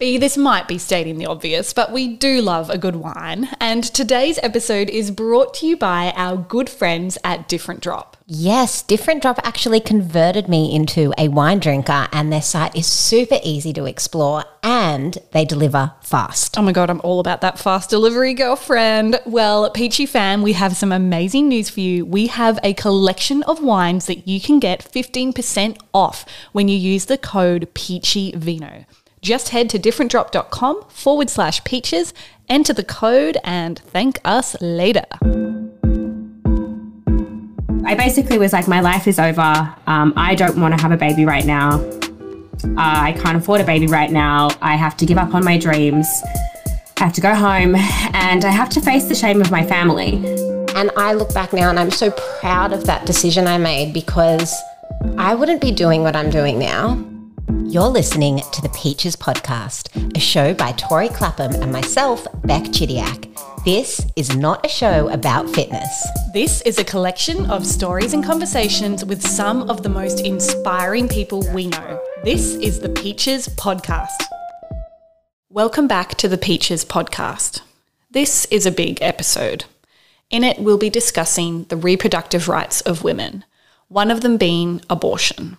This might be stating the obvious, but we do love a good wine. And today's episode is brought to you by our good friends at Different Drop. Yes, Different Drop actually converted me into a wine drinker, and their site is super easy to explore and they deliver fast. Oh my God, I'm all about that fast delivery, girlfriend. Well, Peachy fam, we have some amazing news for you. We have a collection of wines that you can get 15% off when you use the code Peachyvino. Just head to differentdrop.com/peaches, enter the code and thank us later. I basically was like, my life is over. I don't want to have a baby right now. I can't afford a baby right now. I have to give up on my dreams. I have to go home and I have to face the shame of my family. And I look back now and I'm so proud of that decision I made, because I wouldn't be doing what I'm doing now. You're listening to The Peaches Podcast, a show by Tori Clapham and myself, Bec Chidiac. This is not a show about fitness. This is a collection of stories and conversations with some of the most inspiring people we know. This is The Peaches Podcast. Welcome back to The Peaches Podcast. This is a big episode. In it, we'll be discussing the reproductive rights of women, one of them being abortion.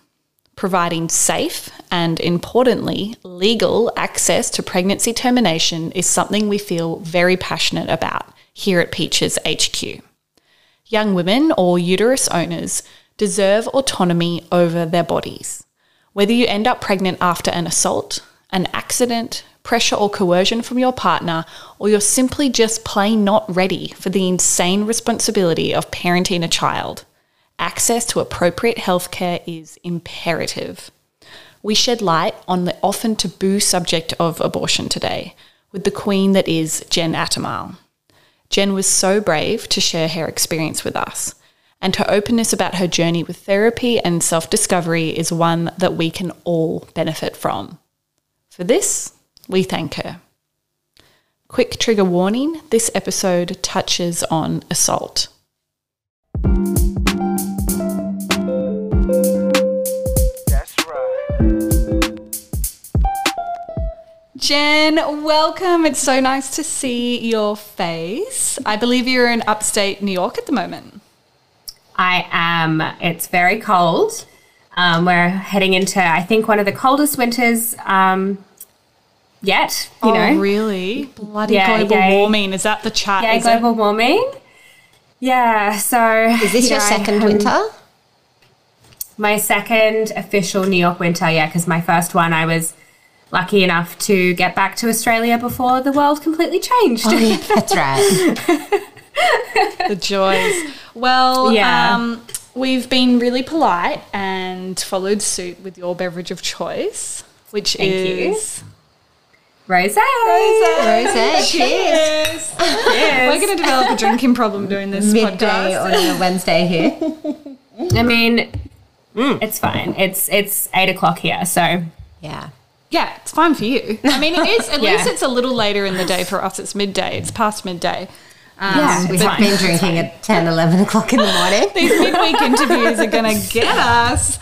Providing safe and, importantly, legal access to pregnancy termination is something we feel very passionate about here at Peaches HQ. Young women or uterus owners deserve autonomy over their bodies. Whether you end up pregnant after an assault, an accident, pressure or coercion from your partner, or you're simply just plain not ready for the insane responsibility of parenting a child, access to appropriate healthcare is imperative. We shed light on the often taboo subject of abortion today with the queen that is Jen Atilemile. Jen was so brave to share her experience with us, and her openness about her journey with therapy and self-discovery is one that we can all benefit from. For this, we thank her. Quick trigger warning, this episode touches on assault. Jen, welcome. It's so nice to see your face. I believe you're in upstate New York at the moment. I am. It's very cold. We're heading into, I think, one of the coldest winters yet. You know. Really? Bloody global warming. Is that the chart? Yeah, global warming. Yeah. So is this your second winter? My second official New York winter, yeah, because my first one I was lucky enough to get back to Australia before the world completely changed. Oh, yeah, that's right. The joys. Well, yeah. We've been really polite and followed suit with your beverage of choice, which is... Rosé. Rosé. Cheers. We're going to develop a drinking problem doing this podcast. Midday on a Wednesday here. I mean, it's fine. It's 8 o'clock here, so... Yeah, it's fine for you. I mean, it is. At least it's a little later in the day for us. It's midday. It's past midday. We've been drinking at 10, 11 o'clock in the morning. These midweek interviews are going to get us.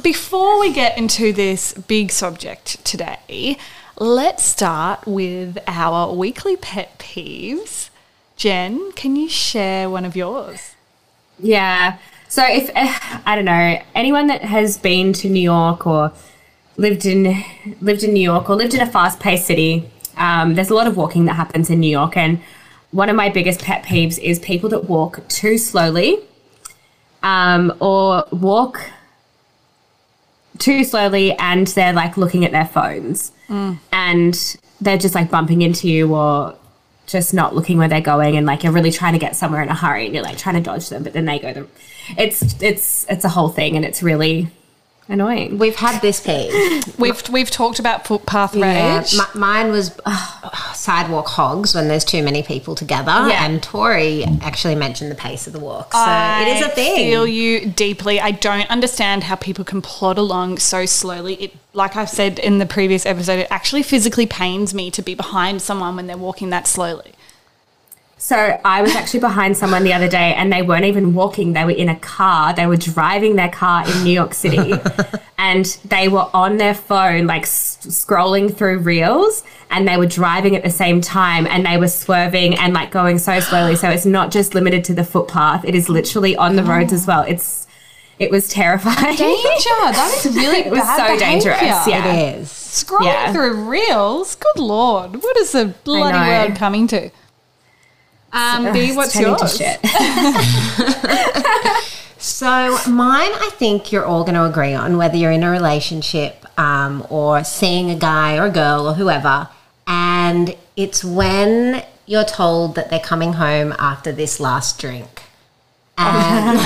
Before we get into this big subject today, let's start with our weekly pet peeves. Jen, can you share one of yours? Yeah. So if, I don't know, anyone that has been to New York or lived in New York or lived in a fast-paced city, there's a lot of walking that happens in New York, and one of my biggest pet peeves is people that walk too slowly and they're like looking at their phones and they're just like bumping into you or just not looking where they're going, and like you're really trying to get somewhere in a hurry and you're like trying to dodge them, but then they go them. It's a whole thing and it's really annoying. We've had this peeve. We've talked about footpath rage. Yeah, mine was sidewalk hogs when there's too many people together. Yeah. And Tori actually mentioned the pace of the walk. So it is a thing. I feel you deeply. I don't understand how people can plod along so slowly. Like I've said in the previous episode, it actually physically pains me to be behind someone when they're walking that slowly. So I was actually behind someone the other day and they weren't even walking. They were in a car. They were driving their car in New York City and they were on their phone, like scrolling through reels, and they were driving at the same time and they were swerving and like going so slowly. So it's not just limited to the footpath. It is literally on the roads as well. It was terrifying. Danger. That is really bad. It was so dangerous. Yeah. It is. Scrolling through reels. Good Lord. What is the bloody world coming to? B, what's yours? So mine, I think you're all going to agree on, whether you're in a relationship or seeing a guy or a girl or whoever, and it's when you're told that they're coming home after this last drink. And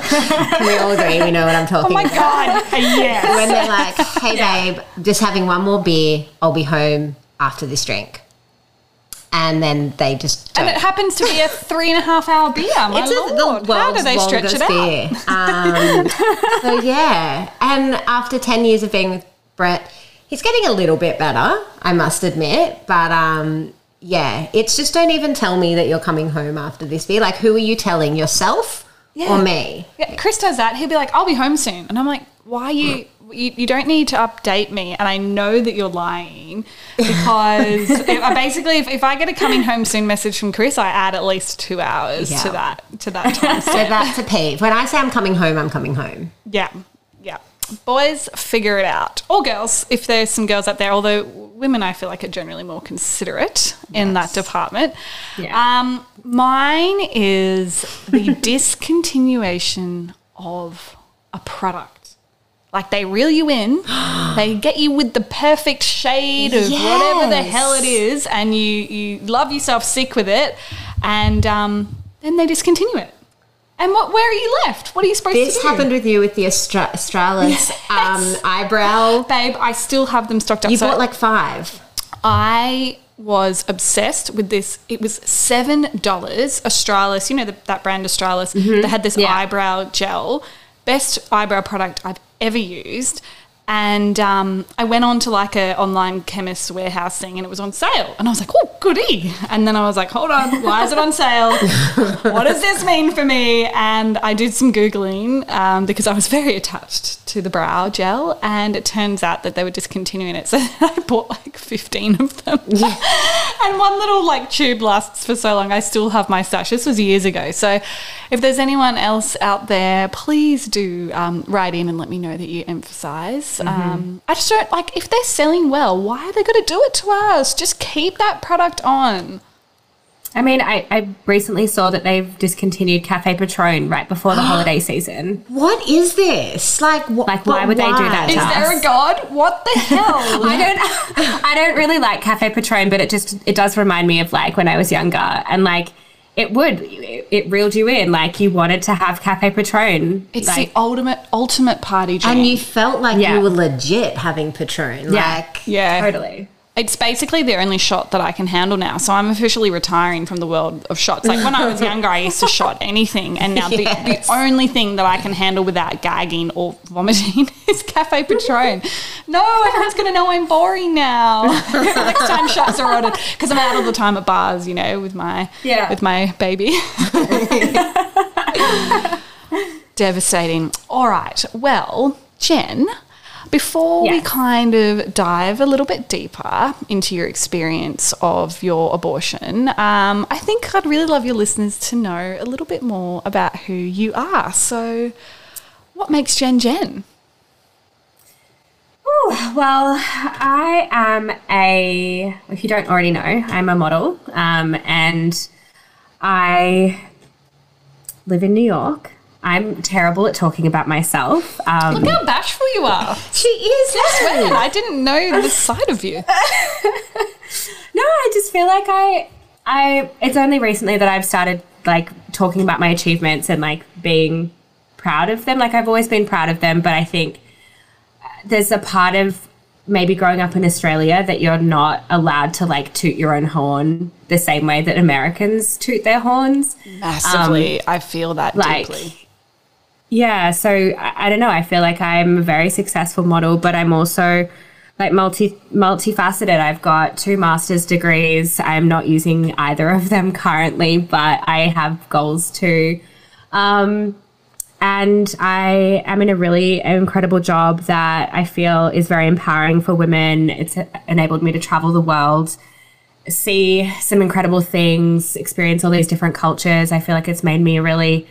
can we all agree we know what I'm talking about? Oh, my God. Yes. When they're like, hey, babe, just having one more beer, I'll be home after this drink. And then they just don't. And it happens to be a 3.5 hour beer. My Lord. How do they stretch it out? So, yeah. And after 10 years of being with Brett, he's getting a little bit better, I must admit. But, yeah, it's just don't even tell me that you're coming home after this beer. Like, who are you telling, yourself or me? Yeah, Chris does that. He'll be like, I'll be home soon. And I'm like, why are you... You don't need to update me, and I know that you're lying because if I get a coming home soon message from Chris, I add at least 2 hours to that time. So that's a peeve. When I say I'm coming home, I'm coming home. Yeah, yeah. Boys, figure it out. Or girls, if there's some girls out there, although women I feel like are generally more considerate in that department. Yeah. Mine is the discontinuation of a product. Like, they reel you in, they get you with the perfect shade of whatever the hell it is, and you love yourself sick with it, and then they discontinue it. And where are you left? What are you supposed to do? This happened with you with the Astralis eyebrow. Babe, I still have them stocked up. You bought like 5. I was obsessed with this. It was $7 Astralis, you know that brand Astralis. Mm-hmm. They had this eyebrow gel, best eyebrow product I've ever used, and I went on to like a online chemist warehouse thing and it was on sale and I was like, oh, goody, and then I was like, hold on, why is it on sale? What does this mean for me? And I did some Googling because I was very attached to the brow gel, and it turns out that they were discontinuing it, so I bought like 15 of them and one little like tube lasts for so long. I still have my stash. This was years ago, so if there's anyone else out there, please do write in and let me know that you emphasize. I just don't like, if they're selling well, why are they going to do it to us? Just keep that product on. I mean, I recently saw that they've discontinued Cafe Patron right before the holiday season. What is this? Like why would they do that to us? Is there a god? What the hell? I don't really like Cafe Patron, but it does remind me of like when I was younger, and like it reeled you in, like you wanted to have Cafe Patron. It's like, the ultimate party drink. And you felt like you were legit having Patron. Totally. It's basically the only shot that I can handle now. So I'm officially retiring from the world of shots. Like when I was younger, I used to shot anything. And now the only thing that I can handle without gagging or vomiting is Cafe Patron. No, everyone's going to know I'm boring now. Next time shots are ordered. Because I'm out all the time at bars, you know, with my baby. Devastating. All right. Well, Jen... Before we kind of dive a little bit deeper into your experience of your abortion, I think I'd really love your listeners to know a little bit more about who you are. So what makes Jen Jen? Oh, well, I am if you don't already know, I'm a model, and I live in New York. I'm terrible at talking about myself. Look how bashful you are. She is. I didn't know this side of you. No, I just feel like I it's only recently that I've started like talking about my achievements and like being proud of them. Like I've always been proud of them, but I think there's a part of maybe growing up in Australia that you're not allowed to like toot your own horn the same way that Americans toot their horns. Massively. I feel that deeply. Yeah, so I don't know. I feel like I'm a very successful model, but I'm also like multifaceted. I've got 2 master's degrees. I'm not using either of them currently, but I have goals too. And I am in a really incredible job that I feel is very empowering for women. It's enabled me to travel the world, see some incredible things, experience all these different cultures. I feel like it's made me a really,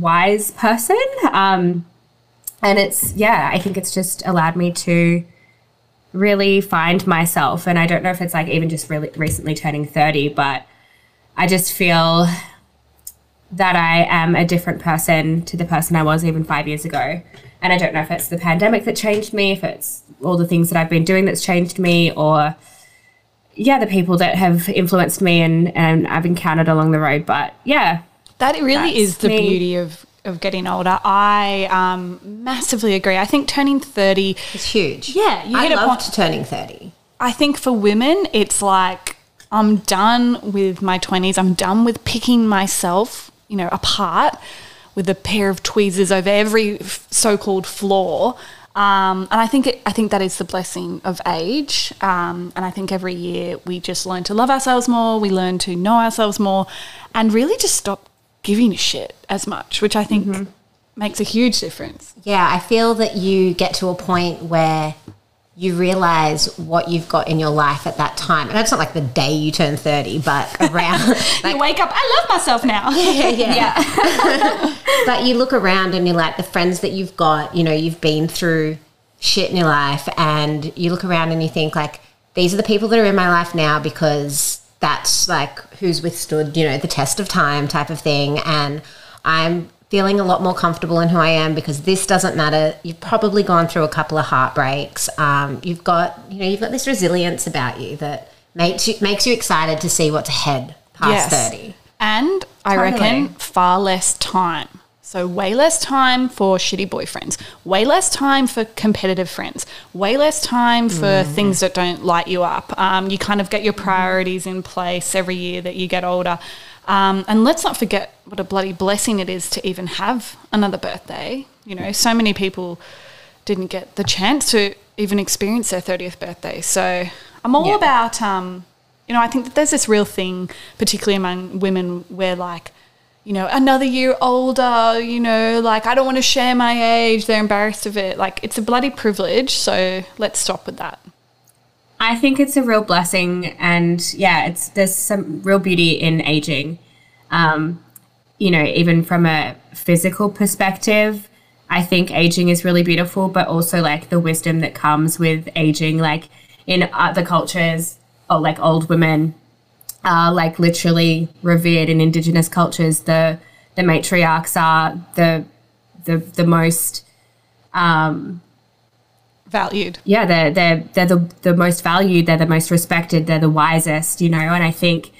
wise person. And it's, I think it's just allowed me to really find myself. And I don't know if it's like even just really recently turning 30, but I just feel that I am a different person to the person I was even 5 years ago. And I don't know if it's the pandemic that changed me, if it's all the things that I've been doing that's changed me, or the people that have influenced me and I've encountered along the road. But that really is the beauty of getting older. I massively agree. I think turning 30 is huge. Yeah. I loved turning 30. I think for women, it's like, I'm done with my 20s. I'm done with picking myself apart with a pair of tweezers over every so-called flaw, and I think that is the blessing of age, and I think every year we just learn to love ourselves more, we learn to know ourselves more, and really just stop giving a shit as much, which I think makes a huge difference. Yeah, I feel that you get to a point where you realise what you've got in your life at that time. And it's not like the day you turn 30, but around. You wake up, I love myself now. Yeah. But you look around and you're like, the friends that you've got, you've been through shit in your life, and you look around and you think like, these are the people that are in my life now because that's like who's withstood, the test of time type of thing. And I'm feeling a lot more comfortable in who I am because this doesn't matter. You've probably gone through a couple of heartbreaks. You've got, you've got this resilience about you that makes you excited to see what's ahead past 30. And I reckon far less time. So way less time for shitty boyfriends, way less time for competitive friends, way less time for things that don't light you up. You kind of get your priorities in place every year that you get older. And let's not forget what a bloody blessing it is to even have another birthday. So many people didn't get the chance to even experience their 30th birthday. So I'm all about, I think that there's this real thing, particularly among women, where like, another year older, like I don't want to share my age. They're embarrassed of it. Like it's a bloody privilege. So let's stop with that. I think it's a real blessing, and there's some real beauty in aging. Even from a physical perspective, I think aging is really beautiful, but also like the wisdom that comes with aging, like in other cultures, or like old women are like literally revered. In Indigenous cultures, the matriarchs are the most valued. Yeah, they're the most valued, they're the most respected, they're the wisest, and I think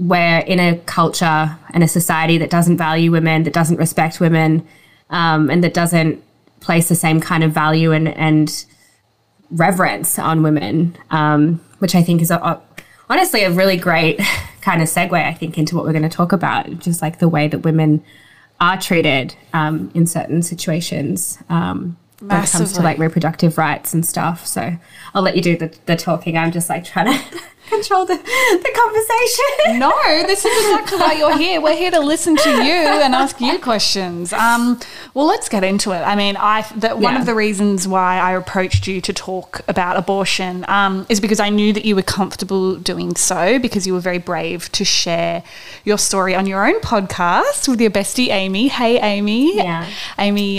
we're in a culture and a society that doesn't value women, that doesn't respect women, and that doesn't place the same kind of value and reverence on women, which I think is honestly a really great kind of segue, I think, into what we're going to talk about, just like the way that women are treated in certain situations. When it comes to like reproductive rights and stuff. So I'll let you do the talking. I'm just like trying to control the conversation. No, this is exactly why you're here. We're here to listen to you and ask you questions. Well, let's get into it. I mean, one of the reasons why I approached you to talk about abortion is because I knew that you were comfortable doing so, because you were very brave to share your story on your own podcast with your bestie, Amy. Hey, Amy. Yeah. Amy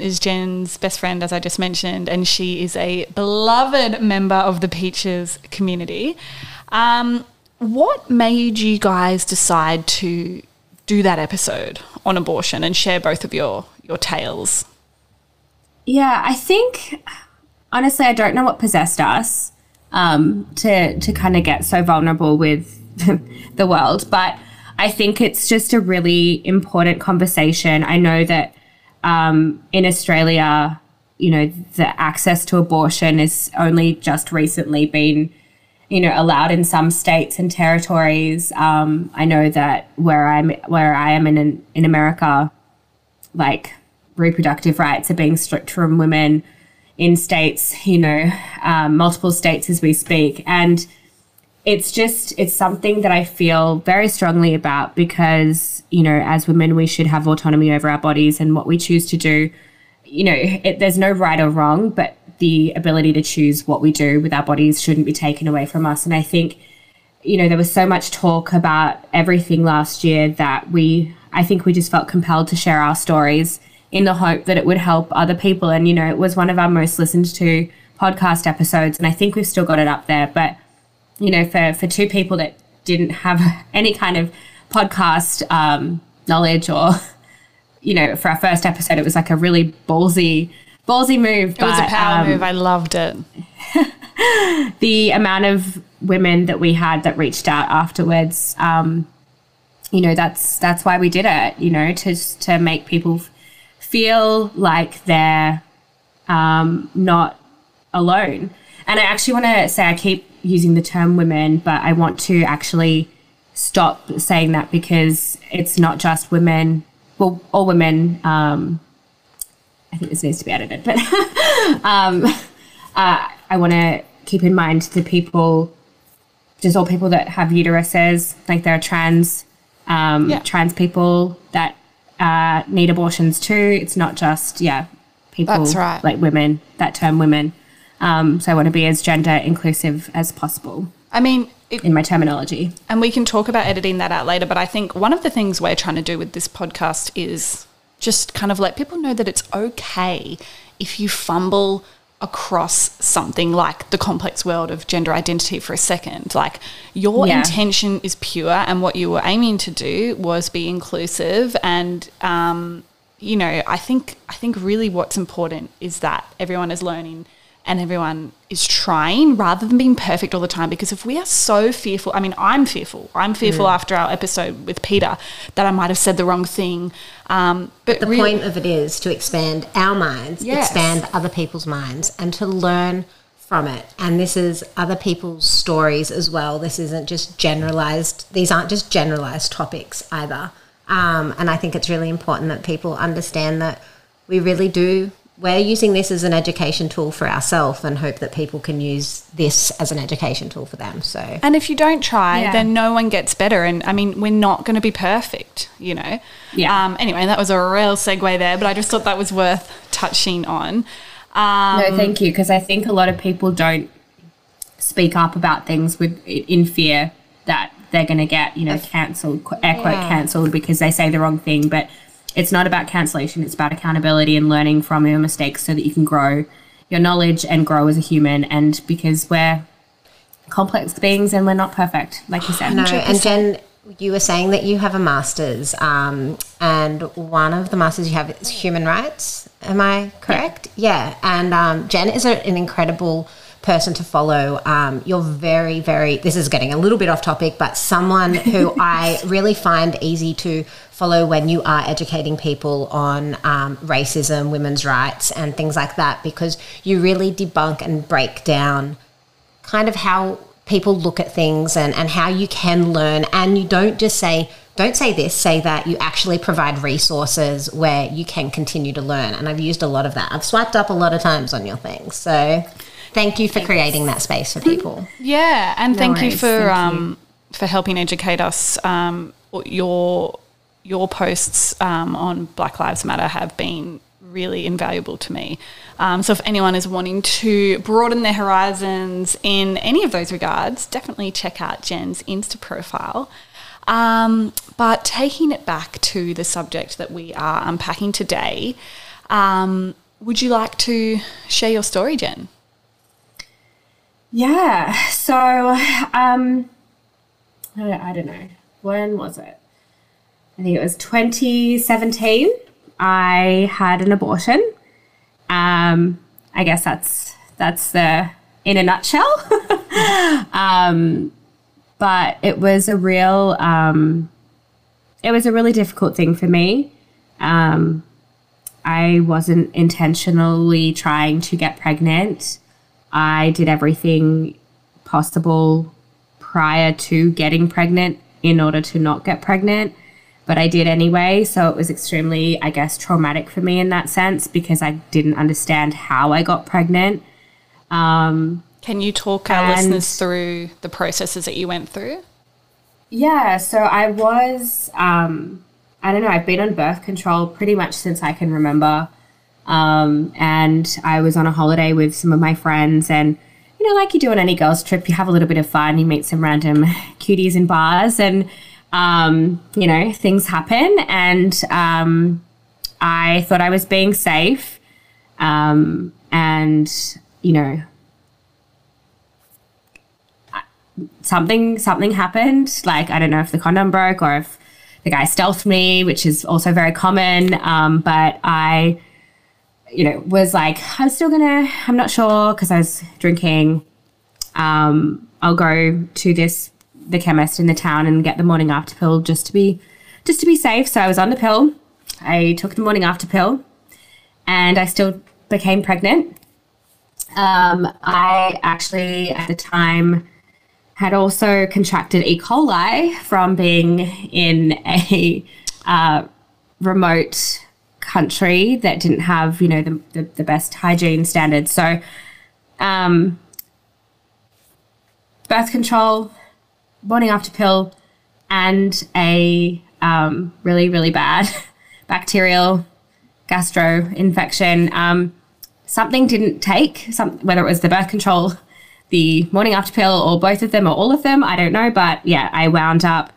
is Jen's best friend, as I just mentioned, and she is a beloved member of the Peaches community. What made you guys decide to do that episode on abortion and share both of your tales? Yeah, I think, honestly, I don't know what possessed us to kind of get so vulnerable with the world, but I think it's just a really important conversation. I know that in Australia, the access to abortion is only just recently been allowed in some states and territories. I know that where I am in America, like reproductive rights are being stripped from women in states, you know, multiple states as we speak. And it's just, it's something that I feel very strongly about because, you know, as women, we should have autonomy over our bodies and what we choose to do. You know, there's no right or wrong, but the ability to choose what we do with our bodies shouldn't be taken away from us. And I think, you know, there was so much talk about everything last year that I think we just felt compelled to share our stories in the hope that it would help other people. And, you know, it was one of our most listened to podcast episodes, and I think we've still got it up there. But, you know, for two people that didn't have any kind of podcast knowledge, or, you know, for our first episode, it was like a really ballsy move. It was a power move. I loved it. The amount of women that we had that reached out afterwards, you know, that's why we did it, you know, to make people feel like they're not alone. And I actually want to say, I keep using the term women, but I want to actually stop saying that, because it's not just women. Well, all women, I think this needs to be edited, but I want to keep in mind the people, just all people that have uteruses, like there are trans people that need abortions too. It's not just, people. That's right. Like women, that term women. So I want to be as gender inclusive as possible. I mean, in my terminology. And we can talk about editing that out later, but I think one of the things we're trying to do with this podcast is just kind of let people know that it's okay if you fumble across something like the complex world of gender identity for a second. Like, your intention is pure, and what you were aiming to do was be inclusive. And you know, I think really what's important is that everyone is learning and everyone is trying, rather than being perfect all the time. Because if we are so fearful, I mean, I'm fearful after our episode with Peter that I might have said the wrong thing. But the point of it is to expand our minds, expand other people's minds, and to learn from it. And this is other people's stories as well. These aren't just generalised topics either. And I think it's really important that people understand that we really do. We're using this as an education tool for ourselves, and hope that people can use this as an education tool for them. So, and if you don't try, then no one gets better. And I mean, we're not going to be perfect, you know. Yeah. Anyway, that was a real segue there, but I just thought that was worth touching on. No, thank you, because I think a lot of people don't speak up about things in fear that they're going to get, you know, cancelled, air quote cancelled, because they say the wrong thing, but. It's not about cancellation. It's about accountability and learning from your mistakes so that you can grow your knowledge and grow as a human. And because we're complex beings and we're not perfect, like you said. No, and Jen, you were saying that you have a master's, and one of the masters you have is human rights. Am I correct? Yeah. And Jen is an incredible person to follow. You're very, very, this is getting a little bit off topic, but someone who I really find easy to follow when you are educating people on racism, women's rights and things like that, because you really debunk and break down kind of how people look at things and how you can learn. And you don't just say, don't say this, say that. You actually provide resources where you can continue to learn. And I've used a lot of that. I've swiped up a lot of times on your things. So thank you for creating that space for people. Yeah, and thank you for helping educate us. Your posts on Black Lives Matter have been really invaluable to me. So if anyone is wanting to broaden their horizons in any of those regards, definitely check out Jen's Insta profile. But taking it back to the subject that we are unpacking today, would you like to share your story, Jen? Yeah, so I don't know, when was it? I think it was 2017. I had an abortion. I guess that's the in a nutshell. But it was a real, it was a really difficult thing for me. I wasn't intentionally trying to get pregnant. I did everything possible prior to getting pregnant in order to not get pregnant. but I did anyway. So it was extremely, I guess, traumatic for me in that sense because I didn't understand how I got pregnant. Can you talk our listeners through the processes that you went through? Yeah, so I was, I don't know, I've been on birth control pretty much since I can remember. And I was on a holiday with some of my friends and, you know, like you do on any girls' trip, you have a little bit of fun, you meet some random cuties in bars and, you know, things happen. And I thought I was being safe and, you know, something happened. Like, I don't know if the condom broke or if the guy stealthed me, which is also very common. But I, you know, was like, I'm not sure because I was drinking. I'll go to the chemist in the town and get the morning after pill just to be safe. So I was on the pill. I took the morning after pill and I still became pregnant. I actually at the time had also contracted E. coli from being in a remote country that didn't have, you know, the best hygiene standards. So birth control, morning after pill, and a really, really bad bacterial gastro infection. Something didn't take, whether it was the birth control, the morning after pill, or both of them, or all of them, I don't know. But yeah, I wound up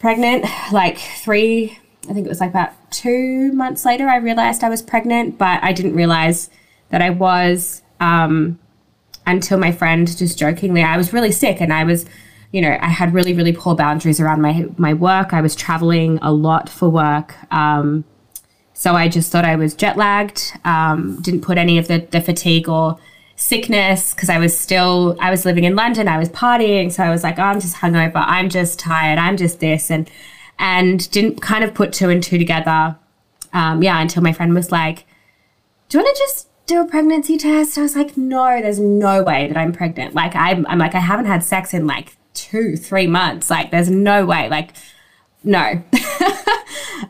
pregnant like 2 months later, I realized I was pregnant, but I didn't realize that I was until my friend just jokingly, I was really sick and I was, you know, I had really, really poor boundaries around my work. I was traveling a lot for work. So I just thought I was jet lagged, didn't put any of the fatigue or sickness because I was living in London, I was partying, so I was like, oh, I'm just hungover, I'm just tired, I'm just this, and didn't kind of put two and two together until my friend was like, do you want to just do a pregnancy test? I was like, no, there's no way that I'm pregnant. Like I'm like, I haven't had sex in like 2-3 months, like there's no way, like no.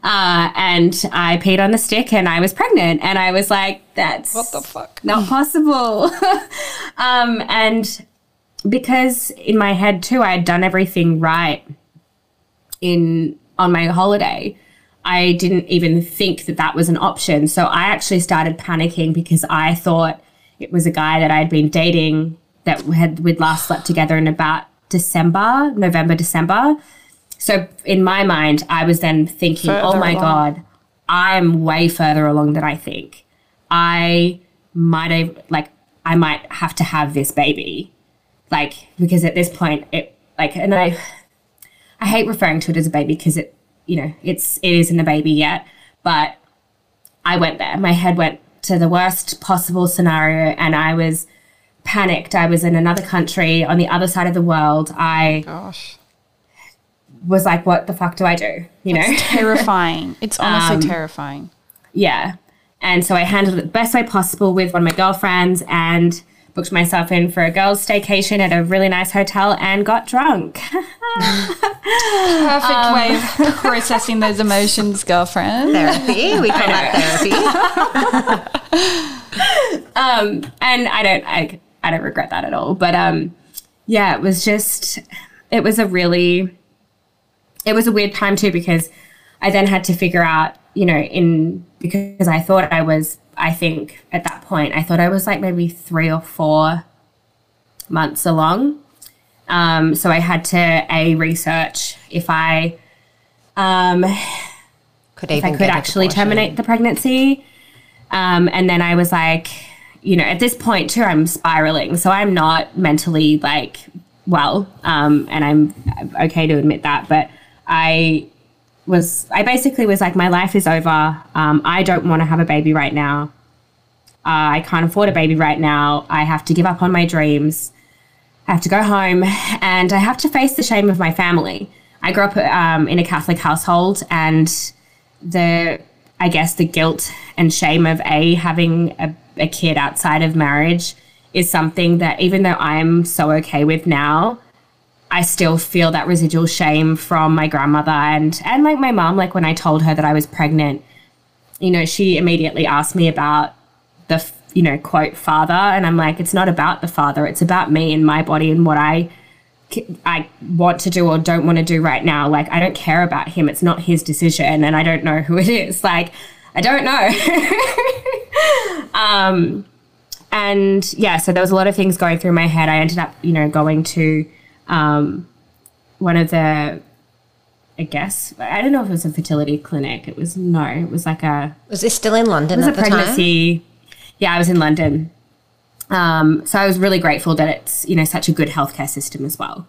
And I peed on the stick and I was pregnant and I was like, that's what the fuck? Not possible. And because in my head too, I had done everything right on my holiday. I didn't even think that was an option. So I actually started panicking because I thought it was a guy that I'd been dating that we'd last slept together in about November, December. So in my mind, I was then thinking, God, I'm way further along than I think. I might have to have this baby. Like, because at this point, I hate referring to it as a baby because it, you know, it isn't a baby yet, but I went there. My head went to the worst possible scenario and I was panicked. I was in another country on the other side of the world. Gosh. Was like, what the fuck do I do? You know? It's terrifying. It's honestly terrifying. Yeah. And so I handled it the best way possible with one of my girlfriends and booked myself in for a girls' staycation at a really nice hotel and got drunk. Perfect way of processing those emotions, girlfriend. Therapy. We call that therapy. And I don't regret that at all. But yeah, it was a weird time too because I then had to figure out, you know, because I thought I was like maybe 3 or 4 months along. So I had to research if I could actually terminate the pregnancy. And then I was like, you know, at this point too, I'm spiraling. So I'm not mentally like well, and I'm okay to admit that, but I basically was like, my life is over. I don't want to have a baby right now. I can't afford a baby right now. I have to give up on my dreams. I have to go home and I have to face the shame of my family. I grew up in a Catholic household and the guilt and shame of having a kid outside of marriage is something that even though I'm so okay with now, I still feel that residual shame from my grandmother and like my mom. Like when I told her that I was pregnant, you know, she immediately asked me about the, you know, quote father. And I'm like, it's not about the father. It's about me and my body and what I want to do or don't want to do right now. Like, I don't care about him. It's not his decision. And I don't know who it is. Like, I don't know. And yeah, so there was a lot of things going through my head. I ended up, you know, going to one of the, I guess, I don't know if it was a fertility clinic. It was, no, it was like a. Was it still in London at the time? It was a pregnancy. Yeah, I was in London. So I was really grateful that it's, you know, such a good healthcare system as well.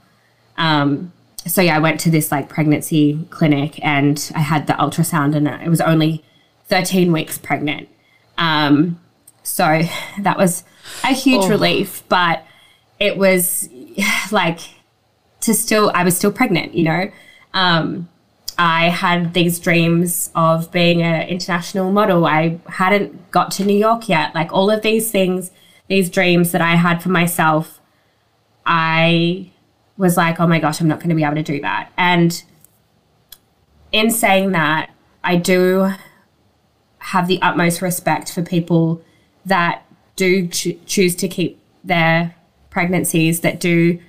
So yeah, I went to this like pregnancy clinic and I had the ultrasound and I was only 13 weeks pregnant. So that was a huge relief, but it was like I was still pregnant, you know. I had these dreams of being an international model. I hadn't got to New York yet. Like all of these things, these dreams that I had for myself, I was like, oh my gosh, I'm not going to be able to do that. And in saying that, I do have the utmost respect for people that do choose to keep their pregnancies, that do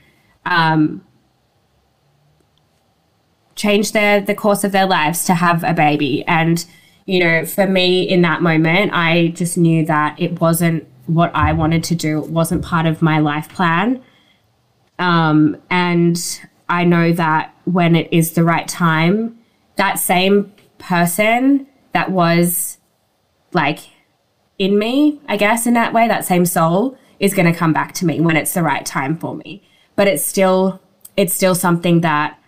change the course of their lives to have a baby. And, you know, for me in that moment, I just knew that it wasn't what I wanted to do. It wasn't part of my life plan. And I know that when it is the right time, that same person that was like in me, I guess, in that way, that same soul is going to come back to me when it's the right time for me. But it's still something that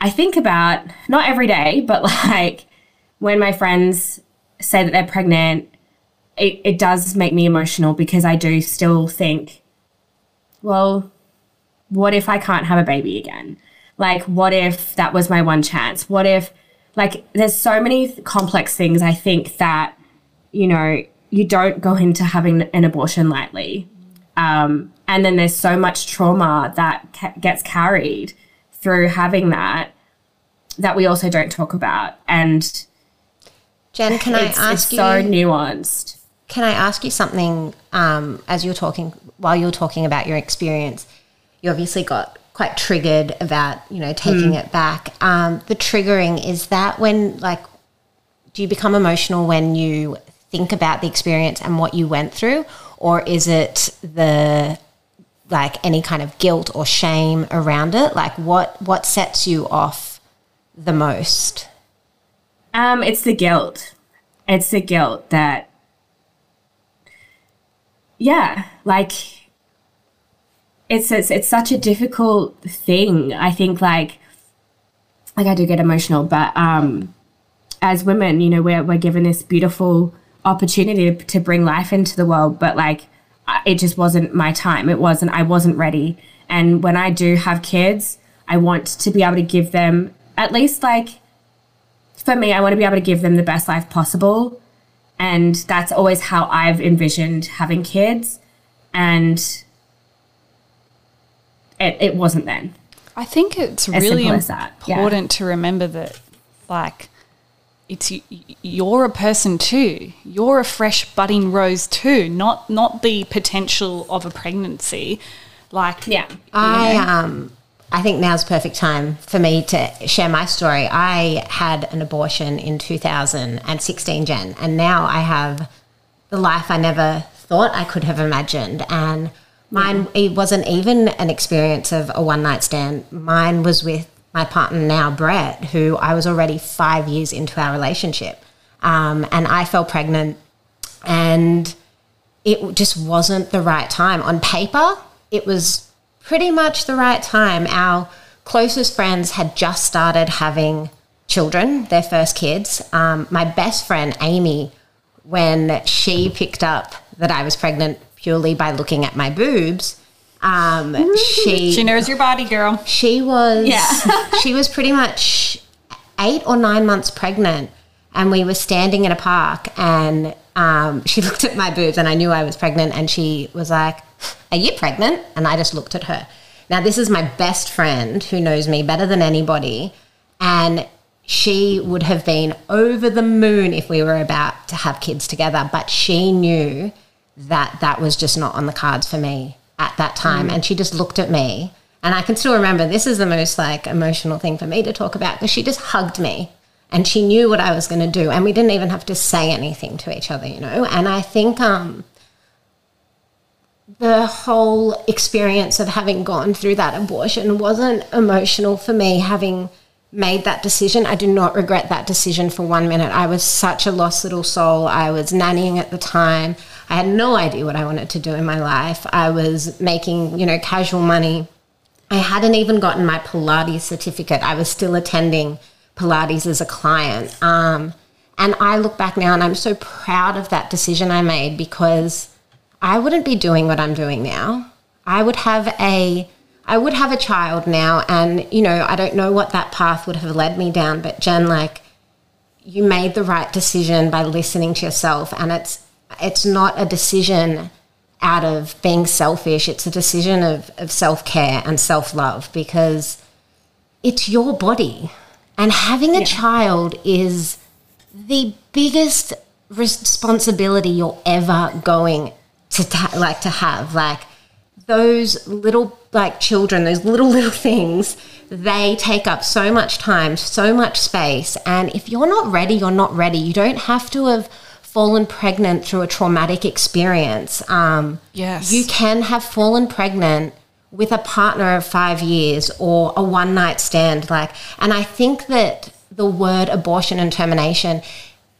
I think about, not every day, but like when my friends say that they're pregnant, it does make me emotional because I do still think, well, what if I can't have a baby again? Like, what if that was my one chance? What if, like, there's so many complex things I think that, you know, you don't go into having an abortion lightly. And then there's so much trauma that gets carried through having that we also don't talk about. And Jen, it's so nuanced. Can I ask you something while you're talking about your experience? You obviously got quite triggered about, you know, taking it back. The triggering, is that when, like, do you become emotional when you think about the experience and what you went through, or is it the, like, any kind of guilt or shame around it? Like, what sets you off the most? It's the guilt. It's the guilt that, yeah, like, it's such a difficult thing. I think like I do get emotional, but as women, you know, we're given this beautiful opportunity to bring life into the world, but like it just wasn't my time. I wasn't ready. And when I do have kids, I want to be able to give them at least, like, for me, I want to be able to give them the best life possible. And that's always how I've envisioned having kids. And it wasn't then. I think it's really important to remember that, like, you're a person too. You're a fresh budding rose too, not the potential of a pregnancy. Like, yeah, I think now's the perfect time for me to share my story. I had an abortion in 2016, Jen, and now I have the life I never thought I could have imagined. And mine, it wasn't even an experience of a one-night stand. Mine was with my partner now, Brett, who I was already 5 years into our relationship. And I fell pregnant, and it just wasn't the right time. On paper, it was pretty much the right time. Our closest friends had just started having children, their first kids. My best friend, Amy, when she picked up that I was pregnant, purely by looking at my boobs, she knows your body, girl. She was she was pretty much 8 or 9 months pregnant, and we were standing in a park, and she looked at my boobs, and I knew I was pregnant, and she was like, "Are you pregnant?" And I just looked at her. Now, this is my best friend who knows me better than anybody, and she would have been over the moon if we were about to have kids together, but she knew that that was just not on the cards for me at that time. Mm. And she just looked at me, and I can still remember, this is the most like emotional thing for me to talk about, because she just hugged me and she knew what I was going to do, and we didn't even have to say anything to each other, you know. And I think the whole experience of having gone through that abortion wasn't emotional for me, having made that decision. I do not regret that decision for 1 minute. I was such a lost little soul. I was nannying at the time. I had no idea what I wanted to do in my life. I was making, you know, casual money. I hadn't even gotten my Pilates certificate. I was still attending Pilates as a client. And I look back now and I'm so proud of that decision I made, because I wouldn't be doing what I'm doing now. I would have a child now, and, you know, I don't know what that path would have led me down, but Jen, like, you made the right decision by listening to yourself, and it's not a decision out of being selfish. It's a decision of self-care and self-love, because it's your body, and having a child is the biggest responsibility you're ever going to have. Like, those little, like, children, those little things, they take up so much time, so much space, and if you're not ready, you're not ready. You don't have to have fallen pregnant through a traumatic experience. Yes, you can have fallen pregnant with a partner of 5 years or a one-night stand, like, and I think that the word abortion and termination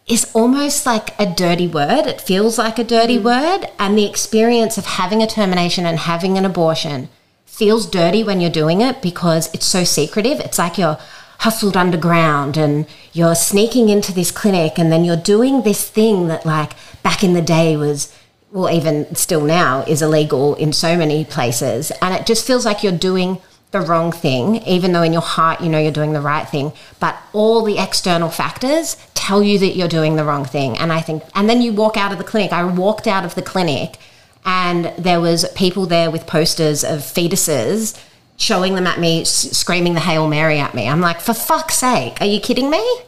is almost like a dirty word. It feels like a dirty word, and the experience of having a termination and having an abortion feels dirty when you're doing it, because it's so secretive. It's like you're hustled underground and you're sneaking into this clinic, and then you're doing this thing that, like, back in the day was, well, even still now, is illegal in so many places, and it just feels like you're doing the wrong thing, even though in your heart you know you're doing the right thing, but all the external factors tell you that you're doing the wrong thing. And I think, and then you walk out of the clinic. I walked out of the clinic, and there was people there with posters of fetuses showing them at me, screaming the Hail Mary at me. I'm like, for fuck's sake, are you kidding me?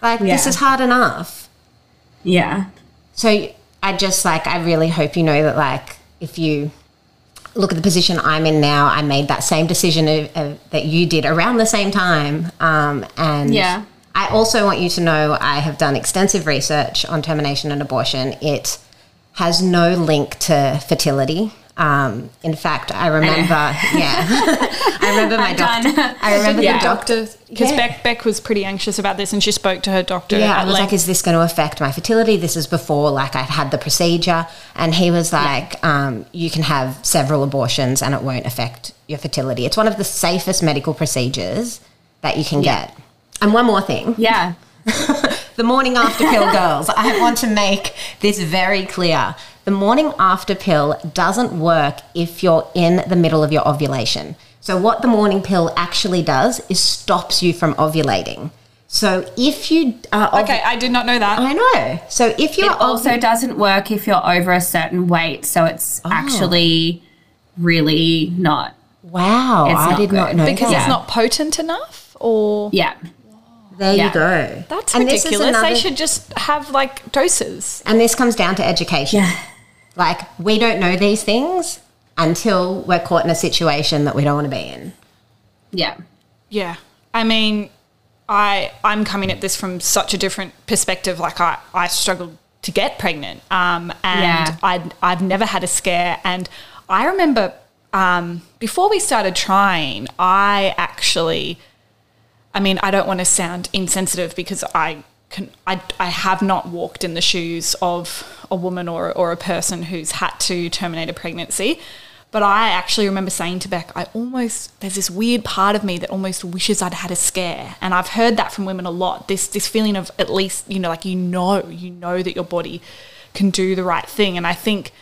Like, this is hard enough. Yeah. So I just, like, I really hope you know that, like, if you look at the position I'm in now, I made that same decision that you did around the same time. I also want you to know I have done extensive research on termination and abortion. It has no link to fertility. In fact, I remember, the doctors. Because Bec was pretty anxious about this, and she spoke to her doctor. Yeah, I was like, is this going to affect my fertility? This is before, like, I've had the procedure. And he was like, you can have several abortions and it won't affect your fertility. It's one of the safest medical procedures that you can get. And one more thing. Yeah. The morning after pill, girls, I want to make this very clear. The morning after pill doesn't work if you're in the middle of your ovulation. So what the morning pill actually does is stops you from ovulating. So if you okay, I did not know that. I know. So if you're also doesn't work if you're over a certain weight. So it's actually really not. Wow, I did not know that. Because it's not potent enough, or there you go. That's ridiculous. They should just have, like, doses. And this comes down to education. Yeah. Like, we don't know these things until we're caught in a situation that we don't want to be in. Yeah. Yeah. I mean, I'm coming at this from such a different perspective. Like, I struggled to get pregnant, and I've never had a scare. And I remember before we started trying, I mean, I don't want to sound insensitive, because I have not walked in the shoes of a woman or a person who's had to terminate a pregnancy. But I actually remember saying to Bec, there's this weird part of me that almost wishes I'd had a scare. And I've heard that from women a lot, this feeling of, at least, you know, like, you know that your body can do the right thing. And I think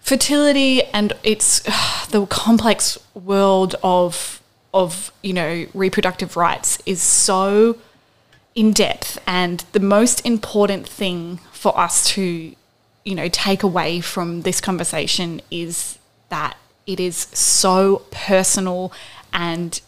fertility and it's the complex world of, you know, reproductive rights is so in depth, and the most important thing for us to, you know, take away from this conversation is that It is so personal and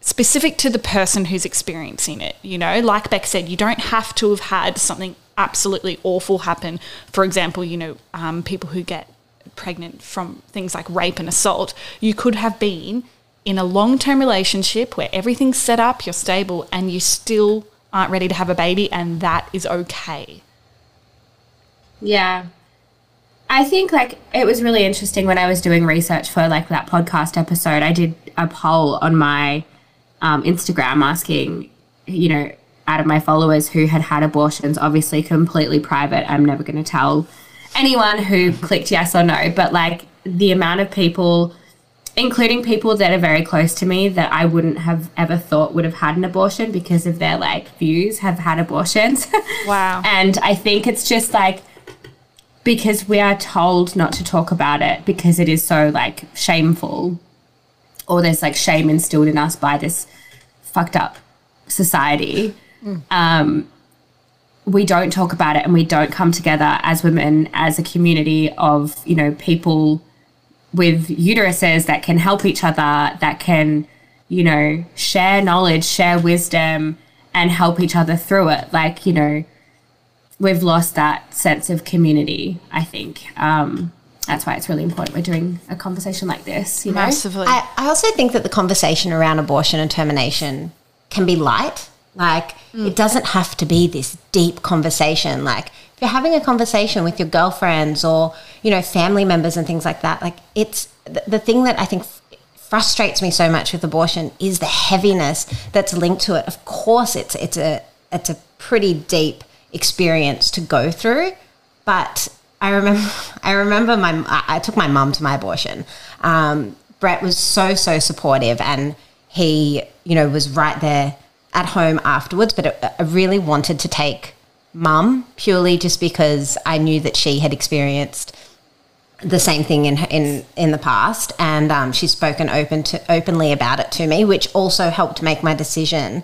specific to the person who's experiencing it. You know, like Bec said, you don't have to have had something absolutely awful happen. For example, you know, people who get pregnant from things like rape and assault. You could have been in a long-term relationship where everything's set up, you're stable, and you still aren't ready to have a baby, and that is okay. Yeah. I think, like, it was really interesting when I was doing research for, like, that podcast episode, I did a poll on my Instagram asking, you know, out of my followers who had had abortions, obviously completely private. I'm never going to tell anyone who clicked yes or no, but, like, the amount of people, including people that are very close to me that I wouldn't have ever thought would have had an abortion because of their, like, views, have had abortions. Wow. And I think it's just, like, because we are told not to talk about it because it is so, like, shameful, or there's, like, shame instilled in us by this fucked up society. Mm. We don't talk about it, and we don't come together as women, as a community of, you know, people with uteruses that can help each other, that can, you know, share knowledge, share wisdom, and help each other through it. Like, you know, we've lost that sense of community, I think. That's why it's really important we're doing a conversation like this, you know? Massively. I also think that the conversation around abortion and termination can be light. Like, it doesn't have to be this deep conversation. Like, if you're having a conversation with your girlfriends or, you know, family members and things like that, like, it's the thing that I think frustrates me so much with abortion is the heaviness that's linked to it. Of course, it's a pretty deep experience to go through, but I remember I took my mum to my abortion. Brett was so supportive, and he, you know, was right there at home afterwards, but I really wanted to take mum purely just because I knew that she had experienced the same thing in the past, and she's spoken openly about it to me, which also helped make my decision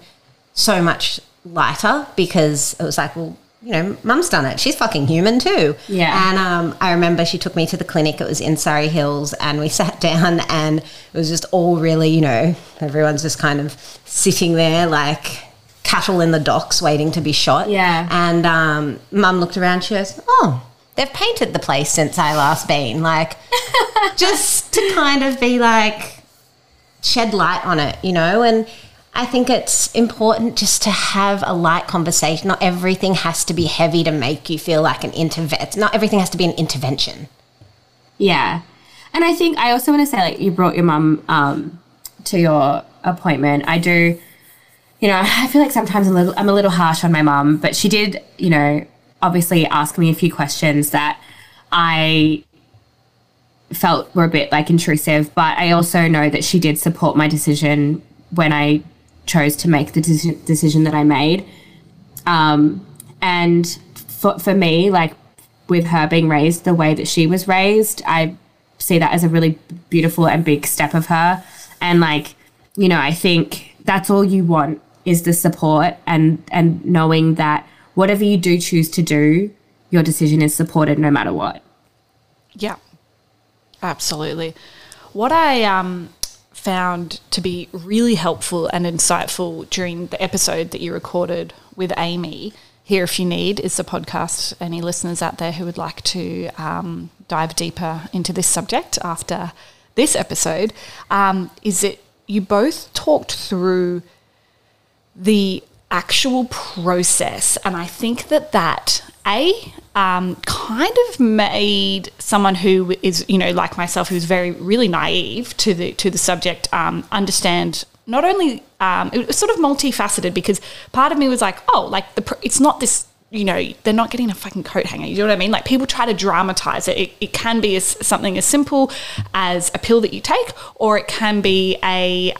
so much lighter, because it was like, well, you know, mum's done it. She's fucking human too. Yeah. And I remember she took me to the clinic. It was in Surrey Hills, and we sat down, and it was just all really, you know, everyone's just kind of sitting there like cattle in the docks waiting to be shot. Yeah. And mum looked around. She goes, oh, they've painted the place since I last been. Like, just to kind of be like, shed light on it, you know, and I think it's important just to have a light conversation. Not everything has to be heavy to make you feel like an intervention. Not everything has to be an intervention. Yeah. And I think I also want to say, like, you brought your mum to your appointment. I do, you know, I feel like sometimes I'm a little harsh on my mum, but she did, you know, obviously ask me a few questions that I felt were a bit, like, intrusive, but I also know that she did support my decision when I chose to make the decision that I made. And for me, like, with her being raised the way that she was raised, I see that as a really beautiful and big step of her. And, like, you know, I think that's all you want is the support and knowing that whatever you do choose to do, your decision is supported no matter what. Yeah, absolutely. What I found to be really helpful and insightful during the episode that you recorded with Amy, Here If You Need is the podcast. Any listeners out there who would like to dive deeper into this subject after this episode, is that you both talked through the actual process, and I think that kind of made someone who is, you know, like myself, who's really naive to the subject, understand not only it was sort of multifaceted, because part of me was like, oh, like it's not this, you know, they're not getting a fucking coat hanger. You know what I mean? Like, people try to dramatize it. It can be something as simple as a pill that you take, or it can be a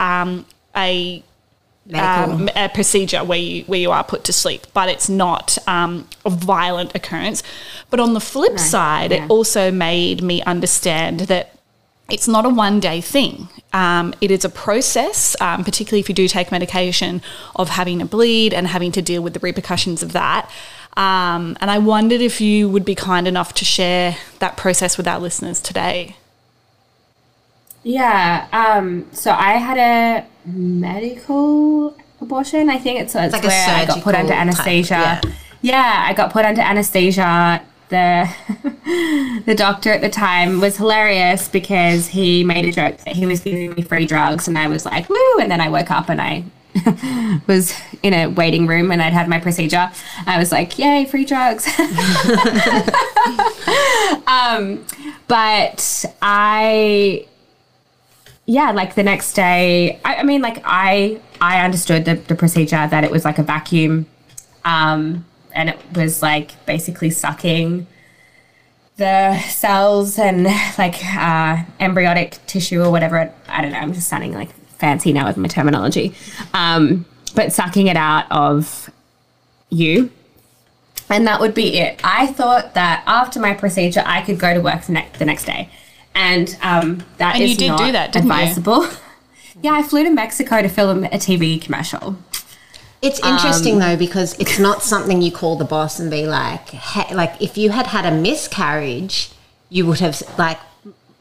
procedure where you are put to sleep, but it's not a violent occurrence. But on the flip side, It also made me understand that it's not a one-day thing. It is a process, particularly if you do take medication, of having a bleed and having to deal with the repercussions of that. And I wondered if you would be kind enough to share that process with our listeners today. Yeah. So I had a medical abortion. I think it's like where I got put under anesthesia. Yeah, I got put under anesthesia. The doctor at the time was hilarious because he made a joke that he was giving me free drugs, and I was like, woo, and then I woke up and I was in a waiting room and I'd had my procedure. I was like, yay, free drugs. But I, yeah, like the next day, I understood the procedure, that it was like a vacuum, and it was like basically sucking the cells and like embryonic tissue or whatever. I don't know. I'm just sounding like fancy now with my terminology, but sucking it out of you. And that would be it. I thought that after my procedure, I could go to work the next day. And that is not advisable. Yeah, I flew to Mexico to film a TV commercial. It's interesting, though, because it's not something you call the boss and be like, like if you had had a miscarriage, you would have like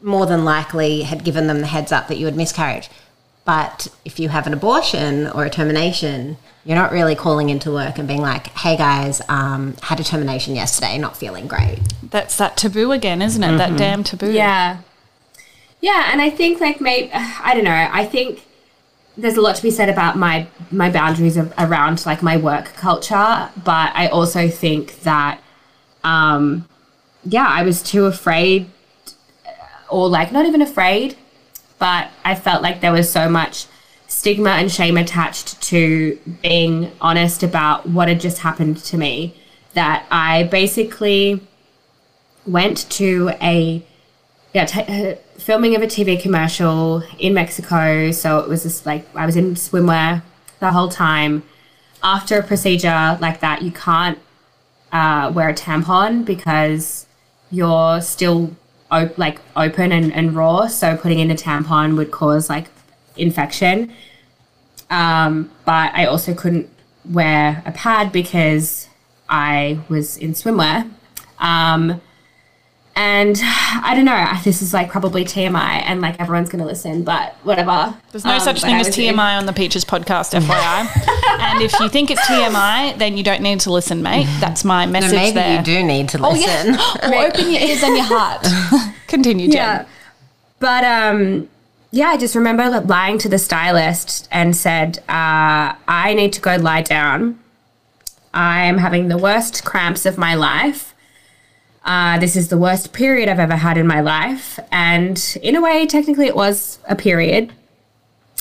more than likely had given them the heads up that you had miscarried. But if you have an abortion or a termination, you're not really calling into work and being like, hey, guys, had a termination yesterday, not feeling great. That's that taboo again, isn't it? Mm-hmm. That damn taboo. Yeah. Yeah, and I think like maybe – I don't know. I think there's a lot to be said about my boundaries around like my work culture, but I also think that, yeah, I was too afraid, or like not even afraid, but I felt like there was so much stigma and shame attached to being honest about what had just happened to me that I basically went to a filming of a TV commercial in Mexico. So it was just like I was in swimwear the whole time. After a procedure like that, you can't wear a tampon because you're still open and raw. So putting in a tampon would cause like infection. But I also couldn't wear a pad because I was in swimwear. And I don't know, this is like probably TMI and like everyone's going to listen, but whatever. There's no such thing as TMI on the Peaches podcast, FYI. And if you think it's TMI, then you don't need to listen, mate. That's my message there. Maybe you do need to listen. Oh, yeah. Or open your ears and your heart. Continue, Jen. Yeah. But, yeah, I just remember lying to the stylist and said, I need to go lie down. I am having the worst cramps of my life. This is the worst period I've ever had in my life. And in a way, technically it was a period.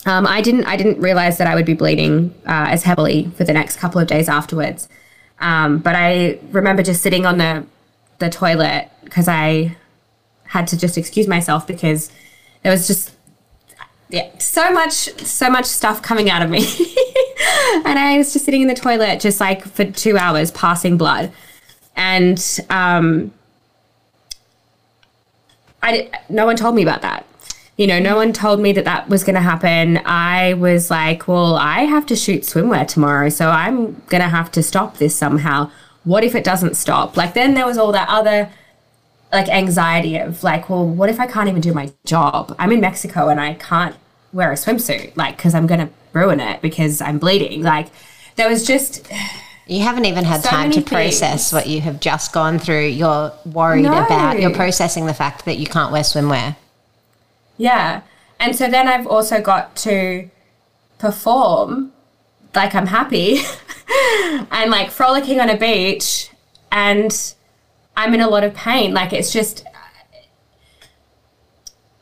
I didn't realize that I would be bleeding as heavily for the next couple of days afterwards. But I remember just sitting on the toilet because I had to just excuse myself because there was just so much stuff coming out of me. And I was just sitting in the toilet just like for 2 hours passing blood. And no one told me about that. You know, no one told me that was going to happen. I was like, well, I have to shoot swimwear tomorrow, so I'm going to have to stop this somehow. What if it doesn't stop? Like then there was all that other like anxiety of like, well, what if I can't even do my job? I'm in Mexico and I can't wear a swimsuit like because I'm going to ruin it because I'm bleeding. Like there was just... You haven't even had time to process what you have just gone through. You're worried about, you're processing the fact that you can't wear swimwear. Yeah. And so then I've also got to perform like I'm happy and like frolicking on a beach and I'm in a lot of pain. Like it's just,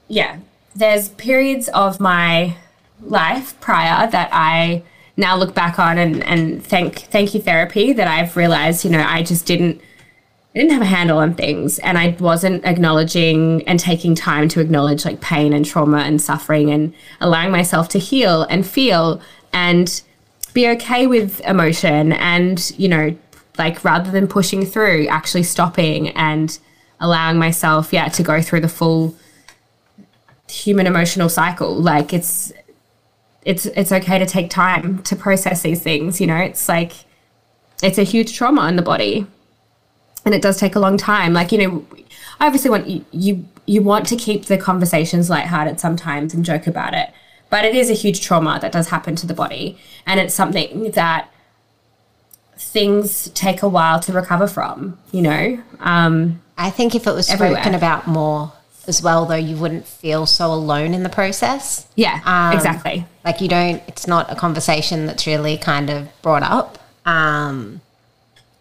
yeah, there's periods of my life prior that I now look back on and thank you therapy that I've realized, you know, I didn't have a handle on things and I wasn't acknowledging and taking time to acknowledge like pain and trauma and suffering and allowing myself to heal and feel and be okay with emotion and, you know, like rather than pushing through, actually stopping and allowing myself, yeah, to go through the full human emotional cycle. Like it's okay to take time to process these things, you know. It's like it's a huge trauma in the body and it does take a long time. Like, you know, I obviously want you you want to keep the conversations lighthearted sometimes and joke about it. But it is a huge trauma that does happen to the body. And it's something that things take a while to recover from, you know. I think if it was spoken about more as well, though, you wouldn't feel so alone in the process. Yeah, exactly. Like you don't, it's not a conversation that's really kind of brought up. I'm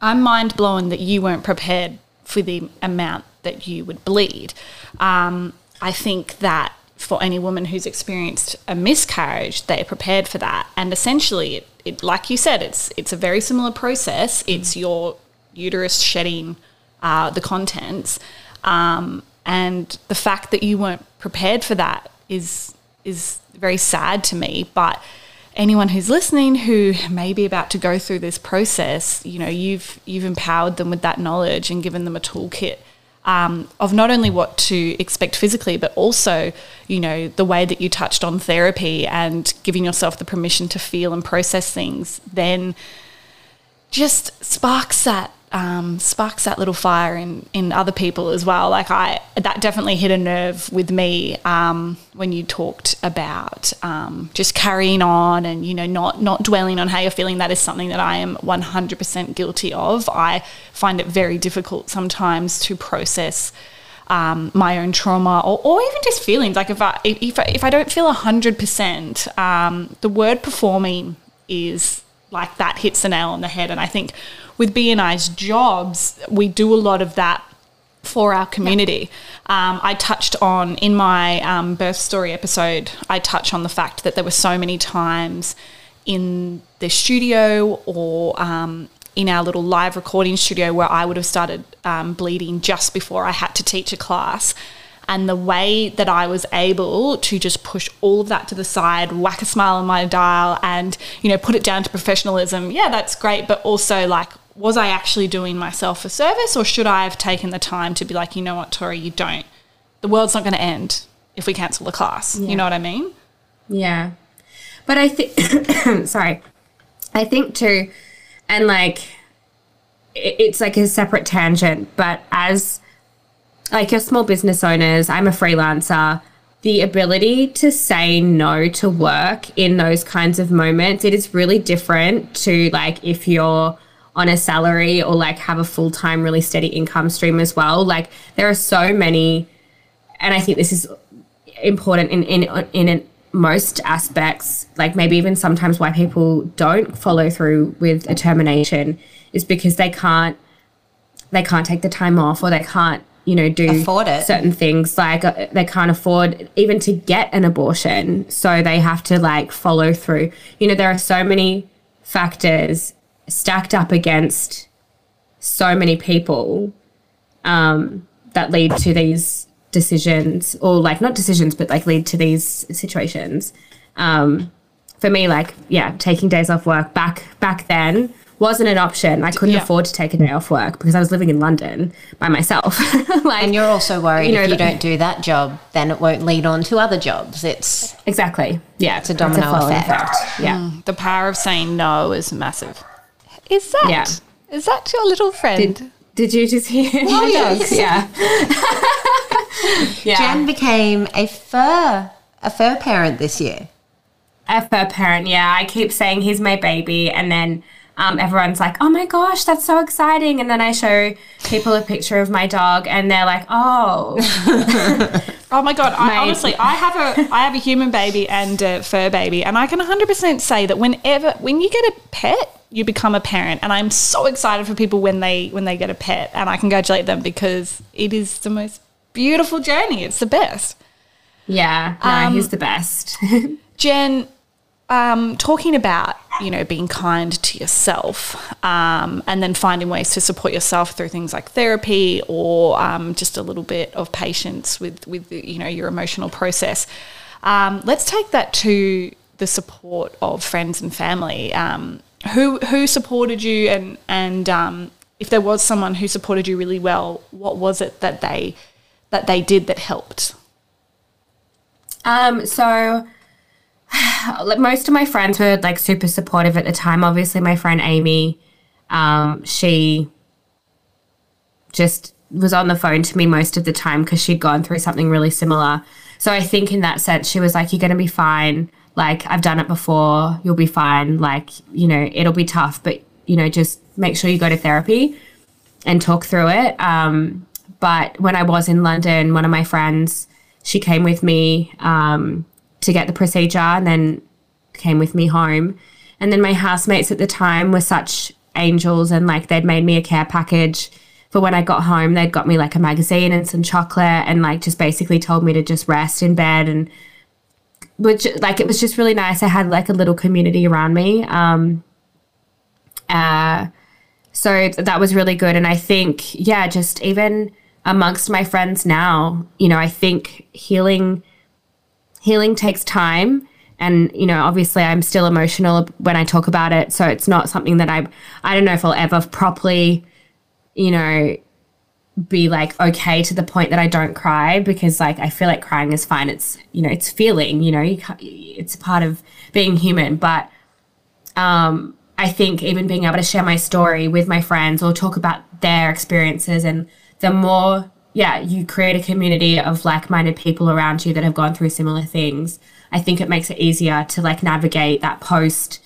mind blown that you weren't prepared for the amount that you would bleed. I think that for any woman who's experienced a miscarriage, they're prepared for that. And essentially, it like you said, it's a very similar process. It's your uterus shedding the contents. And the fact that you weren't prepared for that is very sad to me. But anyone who's listening who may be about to go through this process, you know, you've empowered them with that knowledge and given them a toolkit of not only what to expect physically, but also, you know, the way that you touched on therapy and giving yourself the permission to feel and process things, then just sparks that little fire in other people as well. Like that definitely hit a nerve with me when you talked about just carrying on and, you know, not dwelling on how you're feeling. That is something that I am 100% guilty of. I find it very difficult sometimes to process my own trauma or even just feelings. Like if I don't feel 100%, the word performing is like that hits the nail on the head. And I think with BNI's jobs, we do a lot of that for our community. Yeah. I touched on, in my birth story episode, I touch on the fact that there were so many times in the studio or in our little live recording studio where I would have started bleeding just before I had to teach a class. And the way that I was able to just push all of that to the side, whack a smile on my dial and, you know, put it down to professionalism, yeah, that's great. But also, like, was I actually doing myself a service, or should I have taken the time to be like, you know what, Tori, you don't. The world's not going to end if we cancel the class. Yeah. You know what I mean? Yeah. But I think, sorry, I think too, and like, it's like a separate tangent, but as like you're small business owners, I'm a freelancer, the ability to say no to work in those kinds of moments, it is really different to like if you're on a salary or like have a full-time really steady income stream as well. Like there are so many, and I think this is important in most aspects, like maybe even sometimes why people don't follow through with a termination is because they can't take the time off, or they can't, you know, do certain things, like they can't afford even to get an abortion. So they have to like follow through. You know, there are so many factors stacked up against so many people that lead to these decisions, or like not decisions, but like lead to these situations. For me, like, yeah, taking days off work back then wasn't an option. I couldn't afford to take a day off work because I was living in London by myself. Like, and you're also worried, you know, if you don't do that job, then it won't lead on to other jobs. It's exactly, yeah, it's a domino effect. Yeah, the power of saying no is massive. Is that? Yeah. Is that your little friend? Did you just hear? Oh, yes. Yeah. Yeah. Jen became a fur parent this year. A fur parent, yeah. I keep saying he's my baby, and then everyone's like, oh my gosh, that's so exciting. And then I show people a picture of my dog and they're like, oh. Oh my God. I honestly have a human baby and a fur baby, and I can 100% say that when you get a pet, you become a parent. And I'm so excited for people when they get a pet, and I congratulate them because it is the most beautiful journey. It's the best. Yeah, no, he's the best. Jen, talking about, you know, being kind to yourself and then finding ways to support yourself through things like therapy or just a little bit of patience with you know, your emotional process. Let's take that to the support of friends and family. Who supported you, and if there was someone who supported you really well, what was it that they did that helped? So like most of my friends were like super supportive at the time. Obviously my friend Amy, she just was on the phone to me most of the time because she'd gone through something really similar. So I think in that sense, she was like, you're going to be fine. Like, I've done it before. You'll be fine. Like, you know, it'll be tough, but, you know, just make sure you go to therapy and talk through it. But when I was in London, one of my friends, she came with me to get the procedure and then came with me home. And then my housemates at the time were such angels, and like they'd made me a care package for when I got home. They'd got me like a magazine and some chocolate and like just basically told me to just rest in bed, and which like it was just really nice. I had like a little community around me. So that was really good. And I think, yeah, just even amongst my friends now, you know, I think healing takes time. And, you know, obviously I'm still emotional when I talk about it. So it's not something that I don't know if I'll ever properly, you know, be like, okay, to the point that I don't cry, because like, I feel like crying is fine. It's, you know, it's feeling, you know, it's part of being human. But, I think even being able to share my story with my friends or talk about their experiences, and the more, yeah, you create a community of like-minded people around you that have gone through similar things, I think it makes it easier to like navigate that post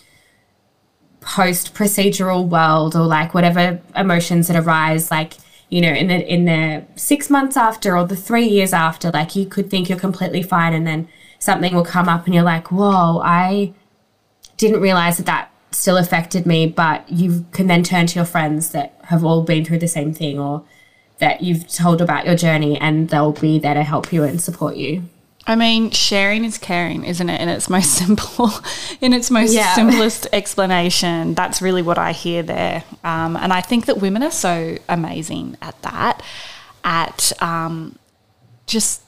procedural world, or like whatever emotions that arise, like, you know, in the 6 months after or the 3 years after, like you could think you're completely fine, and then something will come up and you're like, whoa, I didn't realize that still affected me. But you can then turn to your friends that have all been through the same thing, or that you've told about your journey, and they'll be there to help you and support you. I mean, sharing is caring, isn't it? In its most simplest explanation. That's really what I hear there. And I think that women are so amazing at that, at just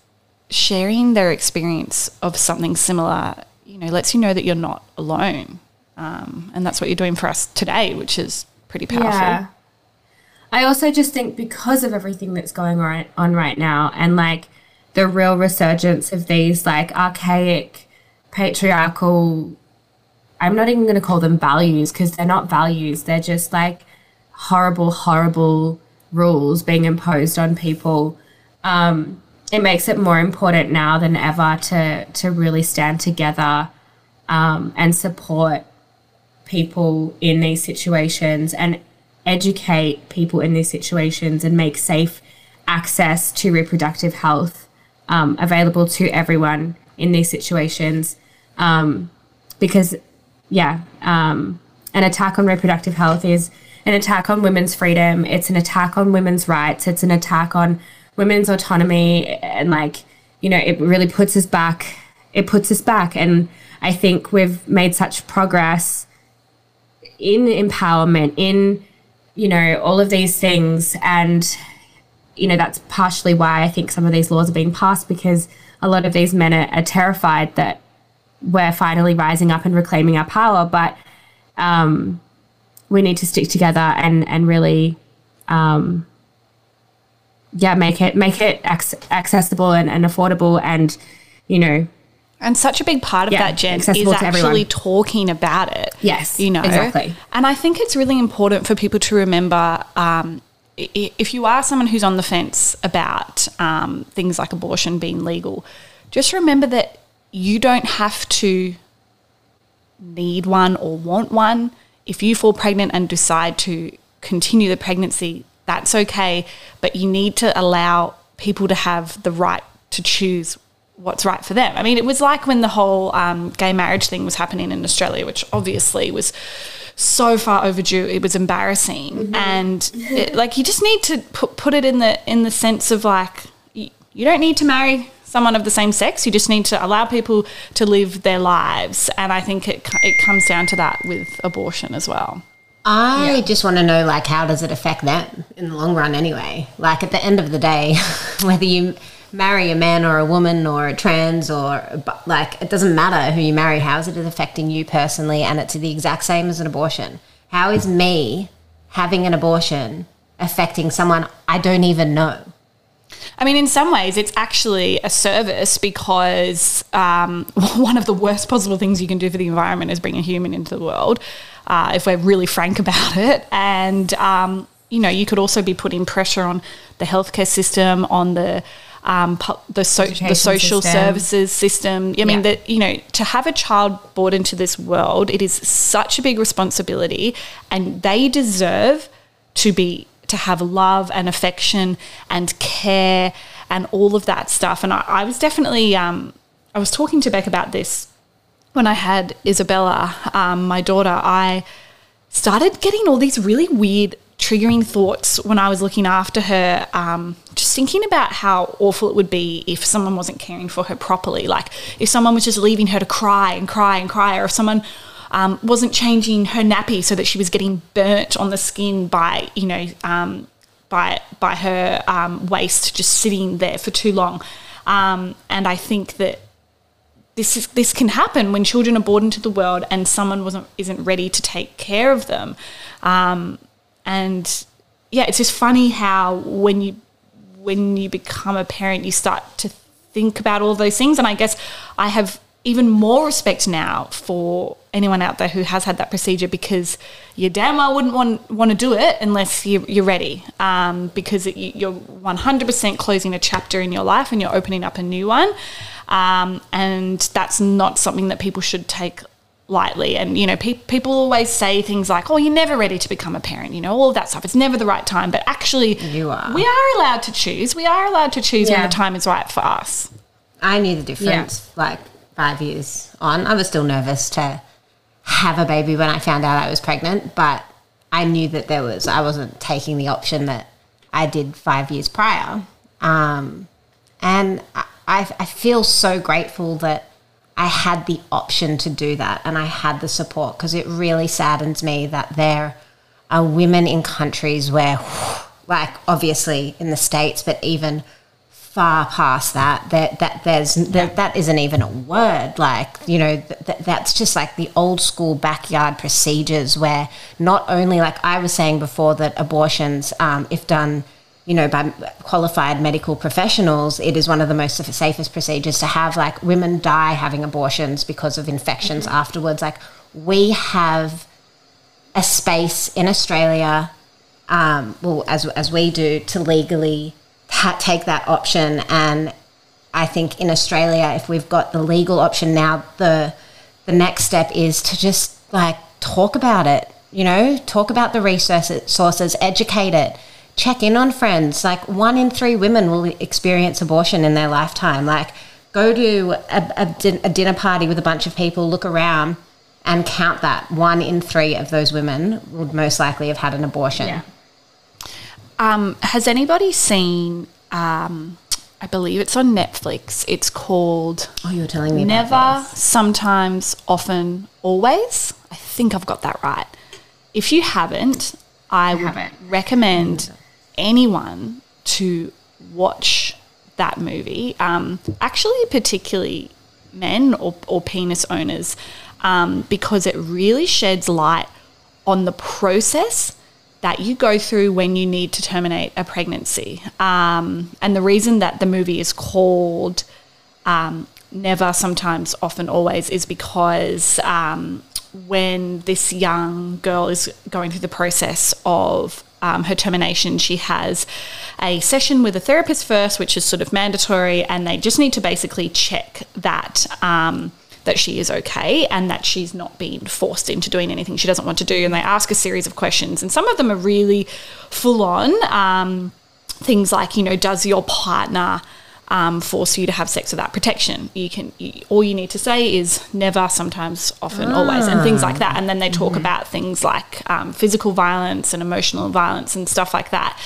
sharing their experience of something similar, you know, lets you know that you're not alone. And that's what you're doing for us today, which is pretty powerful. Yeah. I also just think because of everything that's going on right now, and like the real resurgence of these like archaic, patriarchal, I'm not even going to call them values, because they're not values. They're just like horrible, horrible rules being imposed on people. It makes it more important now than ever to really stand together and support people in these situations, and educate people in these situations, and make safe access to reproductive health available to everyone in these situations, because an attack on reproductive health is an attack on women's freedom. It's an attack on women's rights. It's an attack on women's autonomy, and like, you know, it really puts us back. And I think we've made such progress in empowerment, in, you know, all of these things. And, you know, that's partially why I think some of these laws are being passed, because a lot of these men are terrified that we're finally rising up and reclaiming our power. But we need to stick together and really, make it accessible and affordable, and, you know. And such a big part of that, Jen, is actually talking about it. Yes, you know, exactly. And I think it's really important for people to remember, if you are someone who's on the fence about things like abortion being legal, just remember that you don't have to need one or want one. If you fall pregnant and decide to continue the pregnancy, that's okay, but you need to allow people to have the right to choose what's right for them. I mean, it was like when the whole gay marriage thing was happening in Australia, which obviously was so far overdue. It was embarrassing. Mm-hmm. And it, like, you just need to put it in the sense of like, you don't need to marry someone of the same sex. You just need to allow people to live their lives. And I think it comes down to that with abortion as well. I just want to know, like, how does it affect them in the long run anyway? Like, at the end of the day, whether you marry a man or a woman or a trans or, like, it doesn't matter who you marry. How is it affecting you personally? And it's the exact same as an abortion. How is me having an abortion affecting someone I don't even know? I mean, in some ways it's actually a service, because one of the worst possible things you can do for the environment is bring a human into the world, if we're really frank about it. And you know, you could also be putting pressure on the healthcare system, on the social services system. I mean, that, you know, to have a child born into this world, it is such a big responsibility, and they deserve to have love and affection and care and all of that stuff. And I was definitely, I was talking to Bec about this when I had Isabella, my daughter. I started getting all these really weird triggering thoughts when I was looking after her, just thinking about how awful it would be if someone wasn't caring for her properly, like if someone was just leaving her to cry and cry and cry, or if someone wasn't changing her nappy so that she was getting burnt on the skin by, you know, by her waist just sitting there for too long. And I think that this can happen when children are born into the world and someone isn't ready to take care of them. And yeah, it's just funny how when you become a parent, you start to think about all those things. And I guess I have even more respect now for anyone out there who has had that procedure, because you damn well wouldn't want to do it unless you're ready, because you're 100% closing a chapter in your life and you're opening up a new one, and that's not something that people should take lightly. And, you know, people always say things like, oh, you're never ready to become a parent, you know, all that stuff, it's never the right time. But actually you are. We are allowed to choose when the time is right for us. I knew the difference, like 5 years on. I was still nervous to have a baby when I found out I was pregnant, but I knew that I wasn't taking the option that I did 5 years prior. And I feel so grateful that I had the option to do that and I had the support, because it really saddens me that there are women in countries where, like obviously in the States, but even far past that isn't even a word. Like, you know, that's just like the old school backyard procedures where not only, like I was saying before, that abortions, if done, you know, by qualified medical professionals, it is one of the most safest procedures to have. Like, women die having abortions because of infections afterwards. Like, we have a space in Australia, well, as we do, to legally take that option. And I think in Australia, if we've got the legal option now, the next step is to just like talk about it, you know, talk about the resources, educate it, check in on friends. Like, 1 in 3 women will experience abortion in their lifetime. Like, go to a dinner party with a bunch of people, look around and count that. 1 in 3 of those women would most likely have had an abortion. Yeah. Has anybody seen, I believe it's on Netflix, it's called Never Sometimes Often Always. I think I've got that right. If you haven't, I would recommend anyone to watch that movie, actually particularly men or penis owners, because it really sheds light on the process that you go through when you need to terminate a pregnancy. And the reason that the movie is called Never, Sometimes, Often, Always is because when this young girl is going through the process of her termination, she has a session with a therapist first, which is sort of mandatory, and they just need to basically check that that she is okay and that she's not being forced into doing anything she doesn't want to do. And they ask a series of questions, and some of them are really full-on, things like, you know, does your partner force you to have sex without protection? All you need to say is never, sometimes, often, always, and things like that. And then they talk about things like physical violence and emotional violence and stuff like that.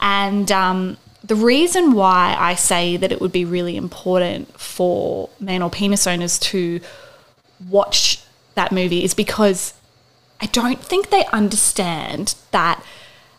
And the reason why I say that it would be really important for men or penis owners to watch that movie is because I don't think they understand that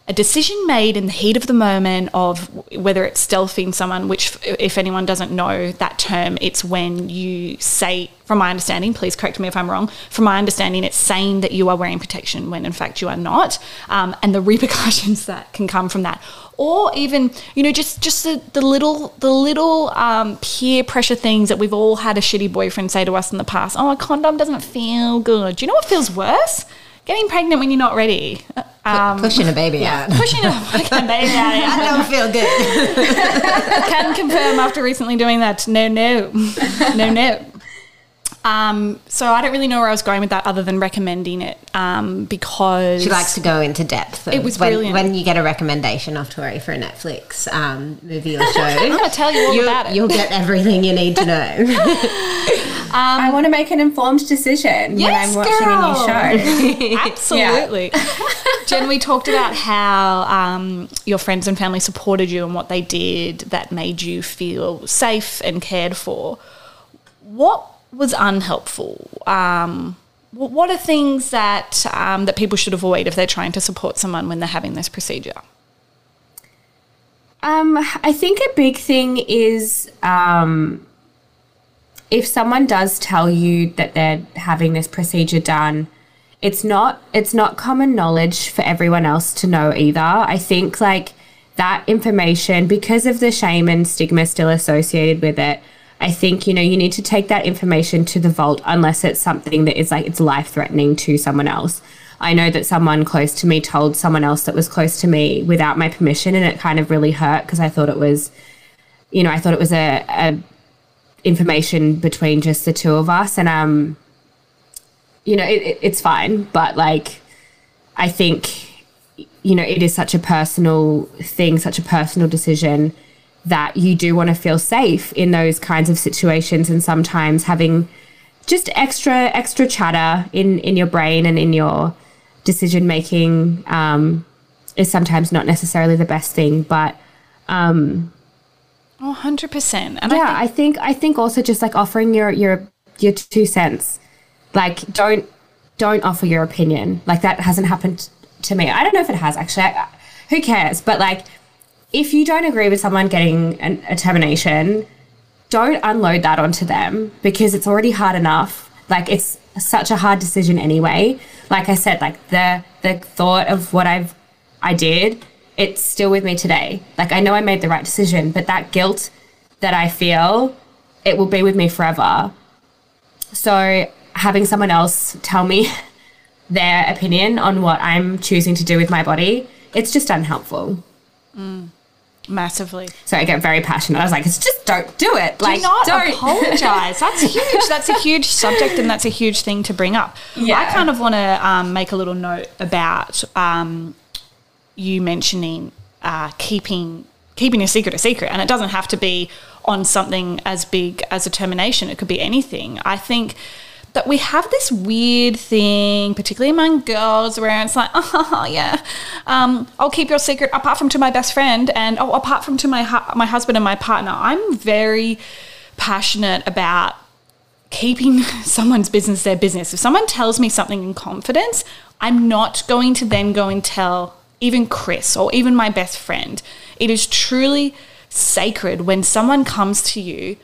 a decision made in the heat of the moment, of whether it's stealthing someone, which, if anyone doesn't know that term, it's when you say, from my understanding, please correct me if I'm wrong, from my understanding, it's saying that you are wearing protection when in fact you are not, and the repercussions that can come from that. Or even, you know, just the little peer pressure things that we've all had a shitty boyfriend say to us in the past. Oh, a condom doesn't feel good. Do you know what feels worse? Getting pregnant when you're not ready. Pushing a baby out. Pushing a fucking baby out. I don't feel good. Can confirm after recently doing that. No. So I don't really know where I was going with that other than recommending it, because... She likes to go into depth. It was brilliant. When you get a recommendation off Tori for a Netflix movie or show... I'm going to tell you all about it. You'll get everything you need to know. I want to make an informed decision when I'm watching a new show. Absolutely. Yeah. Jen, we talked about how your friends and family supported you and what they did that made you feel safe and cared for. What was unhelpful? What are things that that people should avoid if they're trying to support someone when they're having this procedure? I think a big thing is if someone does tell you that they're having this procedure done, it's not common knowledge for everyone else to know either. I think like that information, because of the shame and stigma still associated with it, I think, you know, you need to take that information to the vault unless it's something that is like it's life-threatening to someone else. I know that someone close to me told someone else that was close to me without my permission, and it kind of really hurt because I thought it was, you know, a information between just the two of us, and, you know, it's fine. But, like, I think, you know, it is such a personal thing, such a personal decision, that you do want to feel safe in those kinds of situations. And sometimes having just extra chatter in your brain and in your decision-making is sometimes not necessarily the best thing. But 100%. And yeah, I think also just like offering your 2 cents. Like don't offer your opinion. Like that hasn't happened to me. I don't know if it has actually. Who cares? But like, if you don't agree with someone getting a termination, don't unload that onto them, because it's already hard enough. Like, it's such a hard decision anyway. Like I said, like the thought of what I did, it's still with me today. Like, I know I made the right decision, but that guilt that I feel, it will be with me forever. So having someone else tell me their opinion on what I'm choosing to do with my body, it's just unhelpful. Mm. Massively. So I get very passionate. I was like, it's just don't do it. Like, do not apologise. That's huge. That's a huge subject, and that's a huge thing to bring up. Yeah. I kind of want to make a little note about you mentioning keeping a secret a secret, and it doesn't have to be on something as big as a termination. It could be anything. I think that we have this weird thing, particularly among girls, where it's like, oh, yeah, I'll keep your secret apart from to my best friend and apart from to my husband and my partner. I'm very passionate about keeping someone's business their business. If someone tells me something in confidence, I'm not going to then go and tell even Chris or even my best friend. It is truly sacred when someone comes to you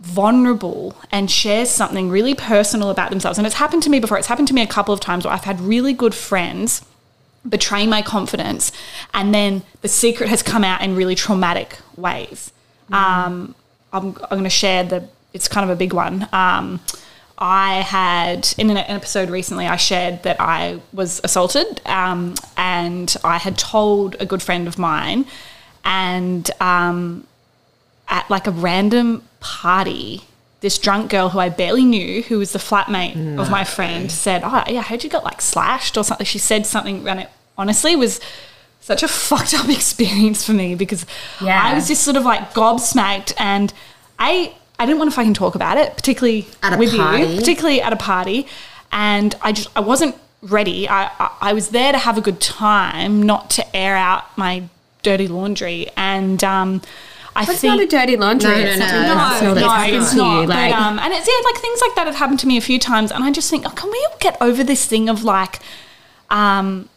vulnerable and shares something really personal about themselves. And it's happened to me before. It's happened to me a couple of times where I've had really good friends betray my confidence, and then the secret has come out in really traumatic ways. Mm. I'm going to share it's kind of a big one. I had, in an episode recently, I shared that I was assaulted, and I had told a good friend of mine, and at like a random party, this drunk girl who I barely knew, who was the flatmate of my friend, said, oh, yeah, I heard you got like slashed or something. She said something, and it honestly was such a fucked up experience for me, because I was just sort of like gobsmacked, and I didn't want to fucking talk about it, particularly at a party. And I wasn't ready. I was there to have a good time, not to air out my dirty laundry. And it's not a dirty laundry. No, it's not. Like, but, and it's like things like that have happened to me a few times, and I just think, oh, can we all get over this thing of like, of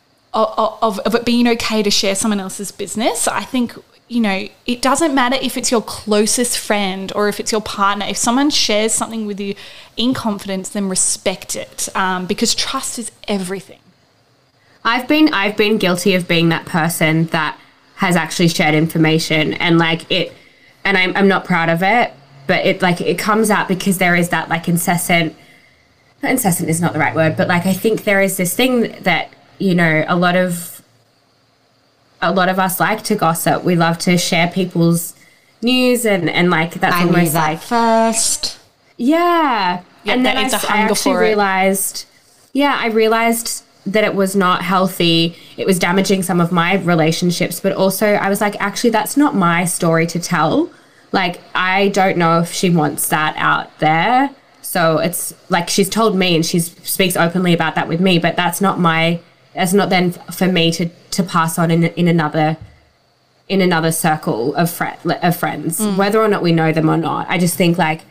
it being okay to share someone else's business? I think, you know, it doesn't matter if it's your closest friend or if it's your partner. If someone shares something with you in confidence, then respect it, because trust is everything. I've been guilty of being that person that has actually shared information, and like it, and I'm not proud of it, but it like it comes out because there is that like incessant is not the right word, but like I think there is this thing that, you know, a lot of a lot of us like to gossip. We love to share people's news and like that's I almost that like first. Yeah. Yep, and then I realized that it was not healthy. It was damaging some of my relationships, but also I was like, actually, that's not my story to tell. Like, I don't know if she wants that out there. So it's like, she's told me and she speaks openly about that with me, but that's not then for me to pass on in another circle of friends, whether or not we know them or not. I just think like,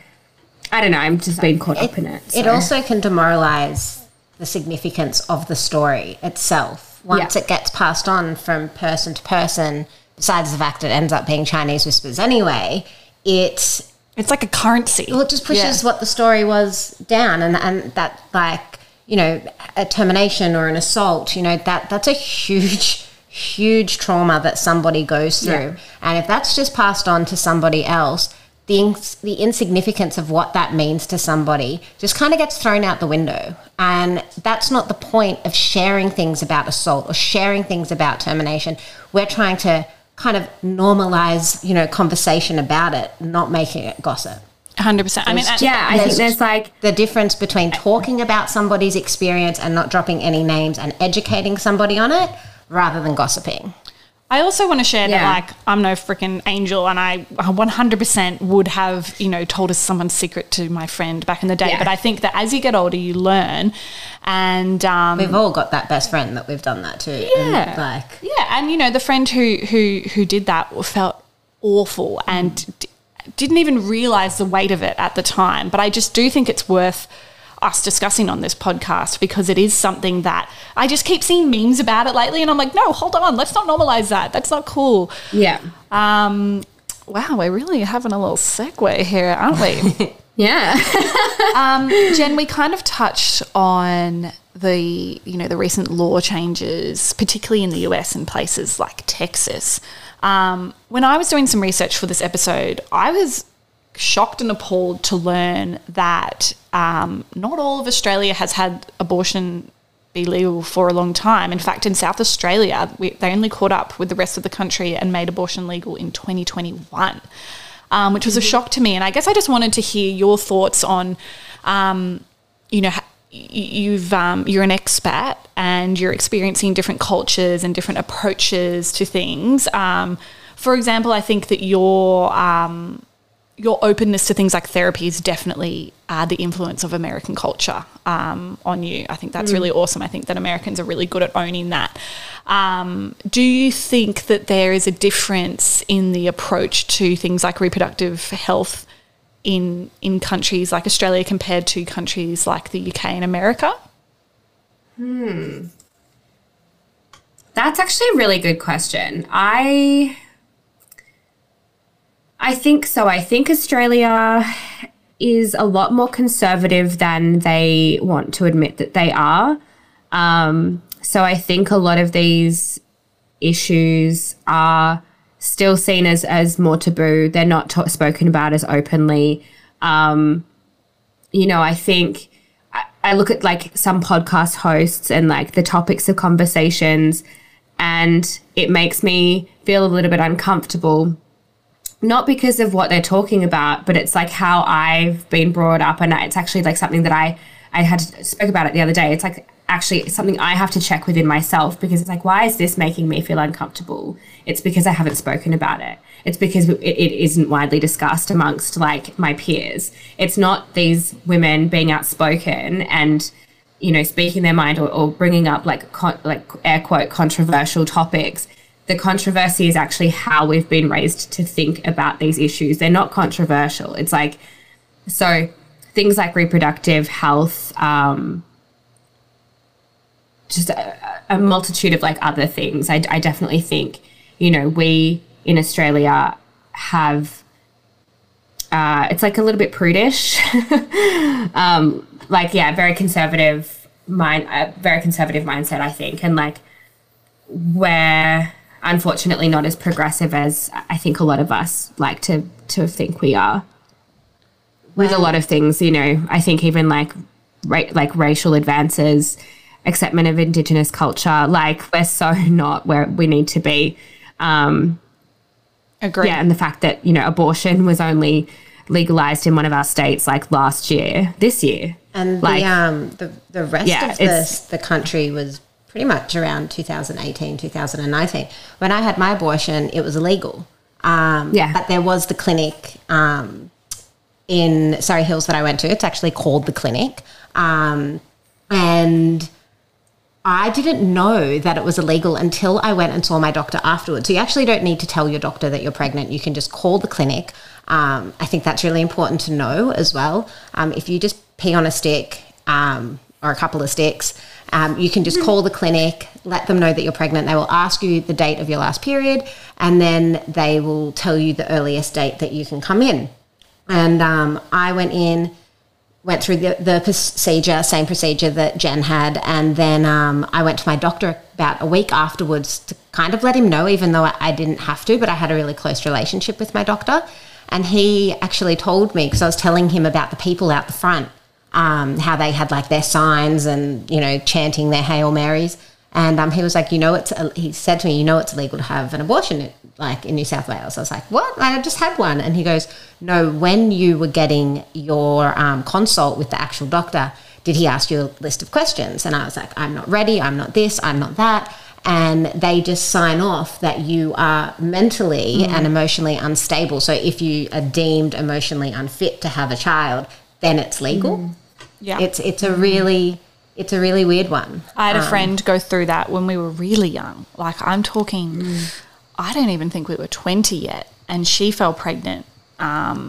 I don't know, I'm just being caught up in it. So. It also can demoralize the significance of the story itself. Once it gets passed on from person to person, besides the fact it ends up being Chinese whispers anyway, it's like a currency. Well, it just pushes what the story was down, and that, like, you know, a termination or an assault, you know, that's a huge trauma that somebody goes through. Yeah. And if that's just passed on to somebody else, the insignificance of what that means to somebody just kind of gets thrown out the window. And that's not the point of sharing things about assault or sharing things about termination. We're trying to kind of normalize, you know, conversation about it, not making it gossip. 100%. I mean, I think there's like the difference between talking about somebody's experience and not dropping any names and educating somebody on it rather than gossiping. I also want to share that, like, I'm no freaking angel, and I 100% would have, you know, told someone's secret to my friend back in the day. Yeah. But I think that as you get older, you learn, and we've all got that best friend that we've done that to. Yeah, and like, yeah, and you know, the friend who did that felt awful and didn't even realize the weight of it at the time. But I just do think it's worth us discussing on this podcast, because it is something that I just keep seeing memes about it lately, and I'm like, no, hold on, let's not normalize that. That's not cool. Yeah. Wow, we're really having a little segue here, aren't we? Yeah. Jen, we kind of touched on the recent law changes, particularly in the US and places like Texas. When I was doing some research for this episode, I was shocked and appalled to learn that not all of Australia has had abortion be legal for a long time. In fact, in South Australia, they only caught up with the rest of the country and made abortion legal in 2021, which was a shock to me. And I guess I just wanted to hear your thoughts on, you know, you're an expat and you're experiencing different cultures and different approaches to things. For example, I think that your openness to things like therapy is definitely the influence of American culture on you. I think that's really awesome. I think that Americans are really good at owning that. Do you think that there is a difference in the approach to things like reproductive health in countries like Australia compared to countries like the UK and America? That's actually a really good question. I think so. I think Australia is a lot more conservative than they want to admit that they are. So I think a lot of these issues are still seen as more taboo. They're not spoken about as openly. You know, I think I look at like some podcast hosts and like the topics of conversations, and it makes me feel a little bit uncomfortable. Not because of what they're talking about, but it's like how I've been brought up, and it's actually like something that I had spoke about it the other day. It's like actually something I have to check within myself, because it's like, why is this making me feel uncomfortable? It's because I haven't spoken about it. It's because it isn't widely discussed amongst like my peers. It's not these women being outspoken and, you know, speaking their mind or bringing up like air quote controversial topics. The controversy is actually how we've been raised to think about these issues. They're not controversial. It's like, so things like reproductive health, just a multitude of like other things. I definitely think, you know, we in Australia have, it's like a little bit prudish, very conservative mindset, I think. And like where, unfortunately not as progressive as I think a lot of us like to think we are. With a lot of things, you know, I think even like racial advances acceptance of Indigenous culture. Like, we're so not where we need to be. Agree. Yeah, and the fact that, you know, abortion was only legalized in one of our states like this year. And like, the rest of the country was pretty much around 2018, 2019. When I had my abortion, it was illegal. But there was the clinic in Surrey Hills that I went to. It's actually called The Clinic. And I didn't know that it was illegal until I went and saw my doctor afterwards. So you actually don't need to tell your doctor that you're pregnant. You can just call the clinic. I think that's really important to know as well. If you just pee on a stick or a couple of sticks, you can just call the clinic, let them know that you're pregnant. They will ask you the date of your last period, and then they will tell you the earliest date that you can come in. And I went through the procedure, same procedure that Jen had, and then I went to my doctor about a week afterwards to kind of let him know, even though I didn't have to, but I had a really close relationship with my doctor. And he actually told me, because I was telling him about the people out the front, how they had like their signs and, you know, chanting their Hail Marys. And he was like, he said to me, it's illegal to have an abortion, like in New South Wales. I was like, what? I just had one. And he goes, no, when you were getting your consult with the actual doctor, did he ask you a list of questions? And I was like, I'm not ready. I'm not this. I'm not that. And they just sign off that you are mentally and emotionally unstable. So if you are deemed emotionally unfit to have a child, then it's legal. Yeah, it's a really weird one. I had a friend go through that when we were really young. Like, I'm talking, I don't even think we were 20 yet, and she fell pregnant. And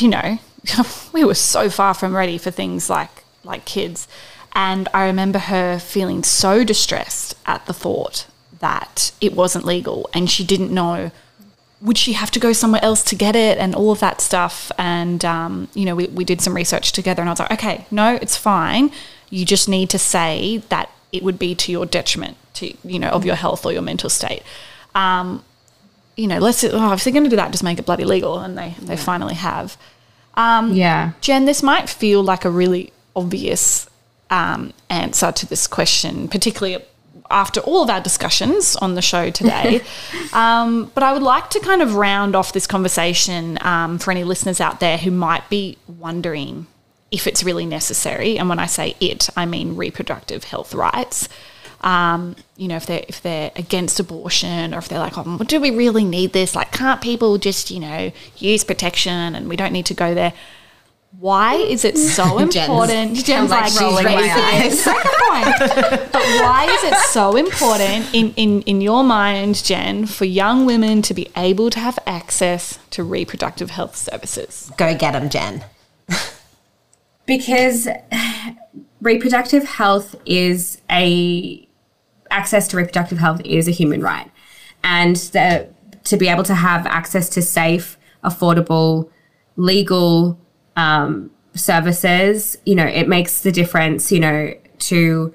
you know, we were so far from ready for things like kids. And I remember her feeling so distressed at the thought that it wasn't legal, and she didn't know, would she have to go somewhere else to get it and all of that stuff. And, you know, we did some research together, and I was like, okay, no, it's fine. You just need to say that it would be to your detriment, to, you know, of your health or your mental state. You know, if they're going to do that, just make it bloody legal. And they finally have. Jen, this might feel like a really obvious answer to this question, particularly after all of our discussions on the show today. But I would like to kind of round off this conversation for any listeners out there who might be wondering if it's really necessary. And when I say it, I mean reproductive health rights. You know, if they're against abortion, or if they're like, oh, do we really need this? Like, can't people just, you know, use protection and we don't need to go there? Why is it so important? Jen's like rolling my eyes. But why is it so important in your mind, Jen, for young women to be able to have access to reproductive health services? Go get them, Jen. Because reproductive health is access to reproductive health is a human right, and to be able to have access to safe, affordable, legal services, you know, it makes the difference, you know, to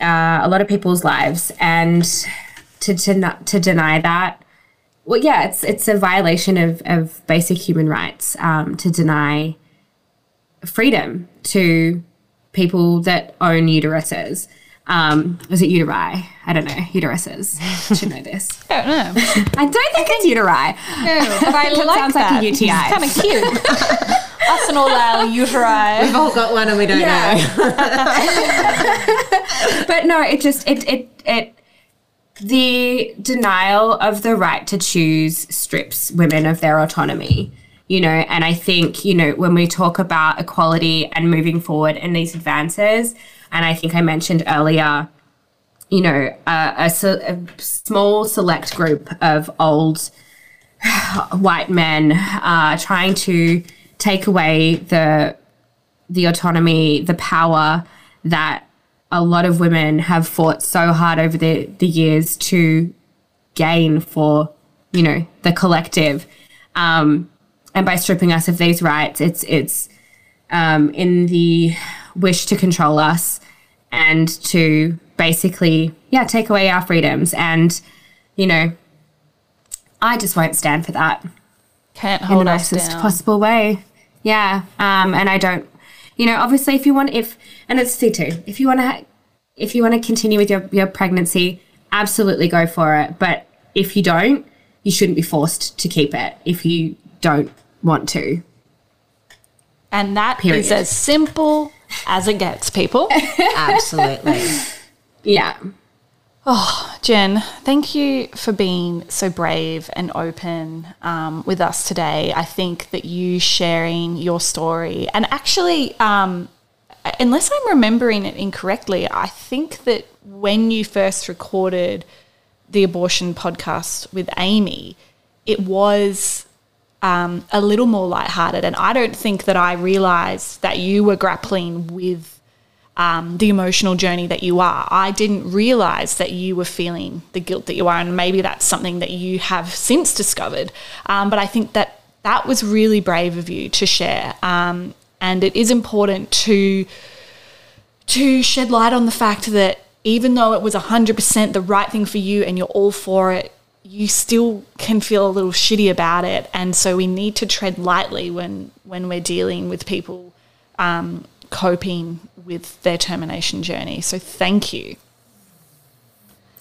a lot of people's lives. And to deny that, well, yeah, it's a violation of basic human rights to deny freedom to people that own uteruses. Was it uteri? I don't know. Uteruses. I should know this. I don't know. I don't think it's uteri. No, but I like sounds that. Like a UTI. It's kind of cute. Us and all our uteri. We've all got one and we don't know. But no, it just, it the denial of the right to choose strips women of their autonomy, you know. And I think, you know, when we talk about equality and moving forward and these advances, and I think I mentioned earlier, you know, a small select group of old white men trying to take away the autonomy, the power that a lot of women have fought so hard over the years to gain for, you know, the collective. And by stripping us of these rights, it's in the wish to control us and to basically, yeah, take away our freedoms. And, you know, I just won't stand for that. Can't hold us down in the nicest possible way. Yeah. And I don't, you know, obviously if you want, and it's C2, if you want to continue with your pregnancy, absolutely go for it. But if you don't, you shouldn't be forced to keep it if you don't want to. And that is as simple as it gets, people. Absolutely. Yeah. Oh, Jen, thank you for being so brave and open with us today. I think that you sharing your story, and actually, unless I'm remembering it incorrectly, I think that when you first recorded the abortion podcast with Amy, it was a little more lighthearted, and I don't think that I realised that you were grappling with the emotional journey that you are. I didn't realise that you were feeling the guilt that you are, and maybe that's something that you have since discovered. But I think that that was really brave of you to share, and it is important to shed light on the fact that even though it was 100% the right thing for you and you're all for it, you still can feel a little shitty about it. And so we need to tread lightly when we're dealing with people coping with their termination journey. So thank you.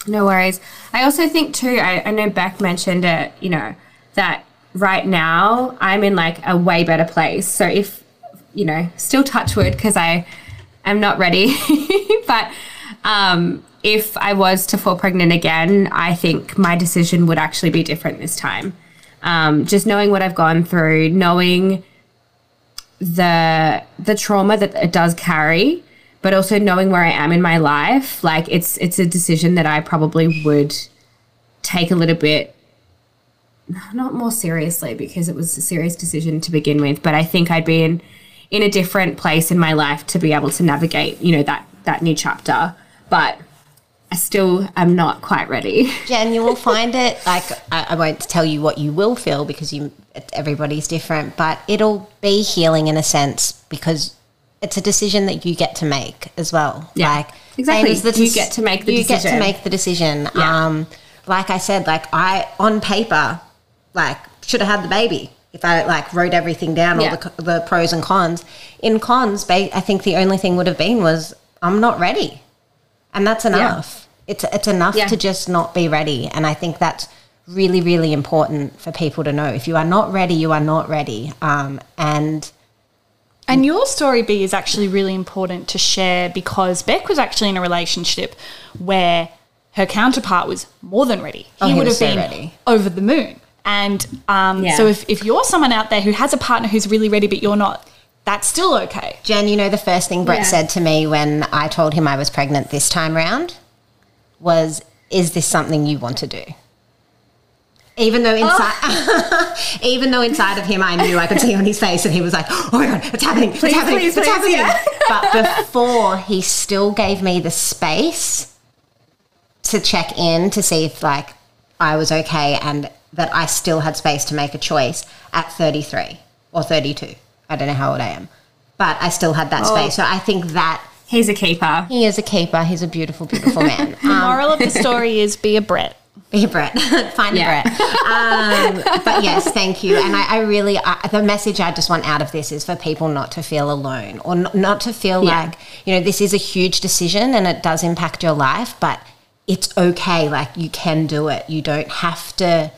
No worries. I also think too, I know Bec mentioned it, you know, that right now I'm in like a way better place. So if, you know, still touch wood because I am not ready, but if I was to fall pregnant again, I think my decision would actually be different this time. Just knowing what I've gone through, knowing the trauma that it does carry, but also knowing where I am in my life, like it's a decision that I probably would take a little bit, not more seriously because it was a serious decision to begin with, but I think I'd be in a different place in my life to be able to navigate, you know, that new chapter. But I still am not quite ready. Jen, you will find it, like I won't tell you what you will feel because everybody's different, but it'll be healing in a sense because it's a decision that you get to make as well. Yeah, like, exactly. You get to make the decision. You get to make the decision. Yeah. Like I said, like I, on paper, like should have had the baby if I like wrote everything down, yeah, all the pros and cons. In cons, I think the only thing would have been was I'm not ready. And that's enough. Yeah. It's enough, yeah, to just not be ready. And I think that's really, really important for people to know. If you are not ready, you are not ready. And your story, B, is actually really important to share because Bec was actually in a relationship where her counterpart was more than ready. He would have been so ready, over the moon. And yeah, so if you're someone out there who has a partner who's really ready but you're not, that's still okay. Jen, you know the first thing Brett, yeah, said to me when I told him I was pregnant this time round? Was, is this something you want to do? Even though inside, oh. Even though inside of him, I knew, I could see on his face, and he was like, "Oh my god, it's happening! It's happening! It's happening!" Yeah. But before, he still gave me the space to check in to see if like I was okay and that I still had space to make a choice at 33 or 32. I don't know how old I am, but I still had that space. So I think that. He's a keeper. He is a keeper. He's a beautiful, beautiful man. The moral of the story is be a Brett. Be a Brett. Find, yeah, a Brett. But yes, thank you. And I really, the message I just want out of this is for people not to feel alone or not to feel, yeah, like, you know, this is a huge decision and it does impact your life, but it's okay. Like you can do it. You don't have to.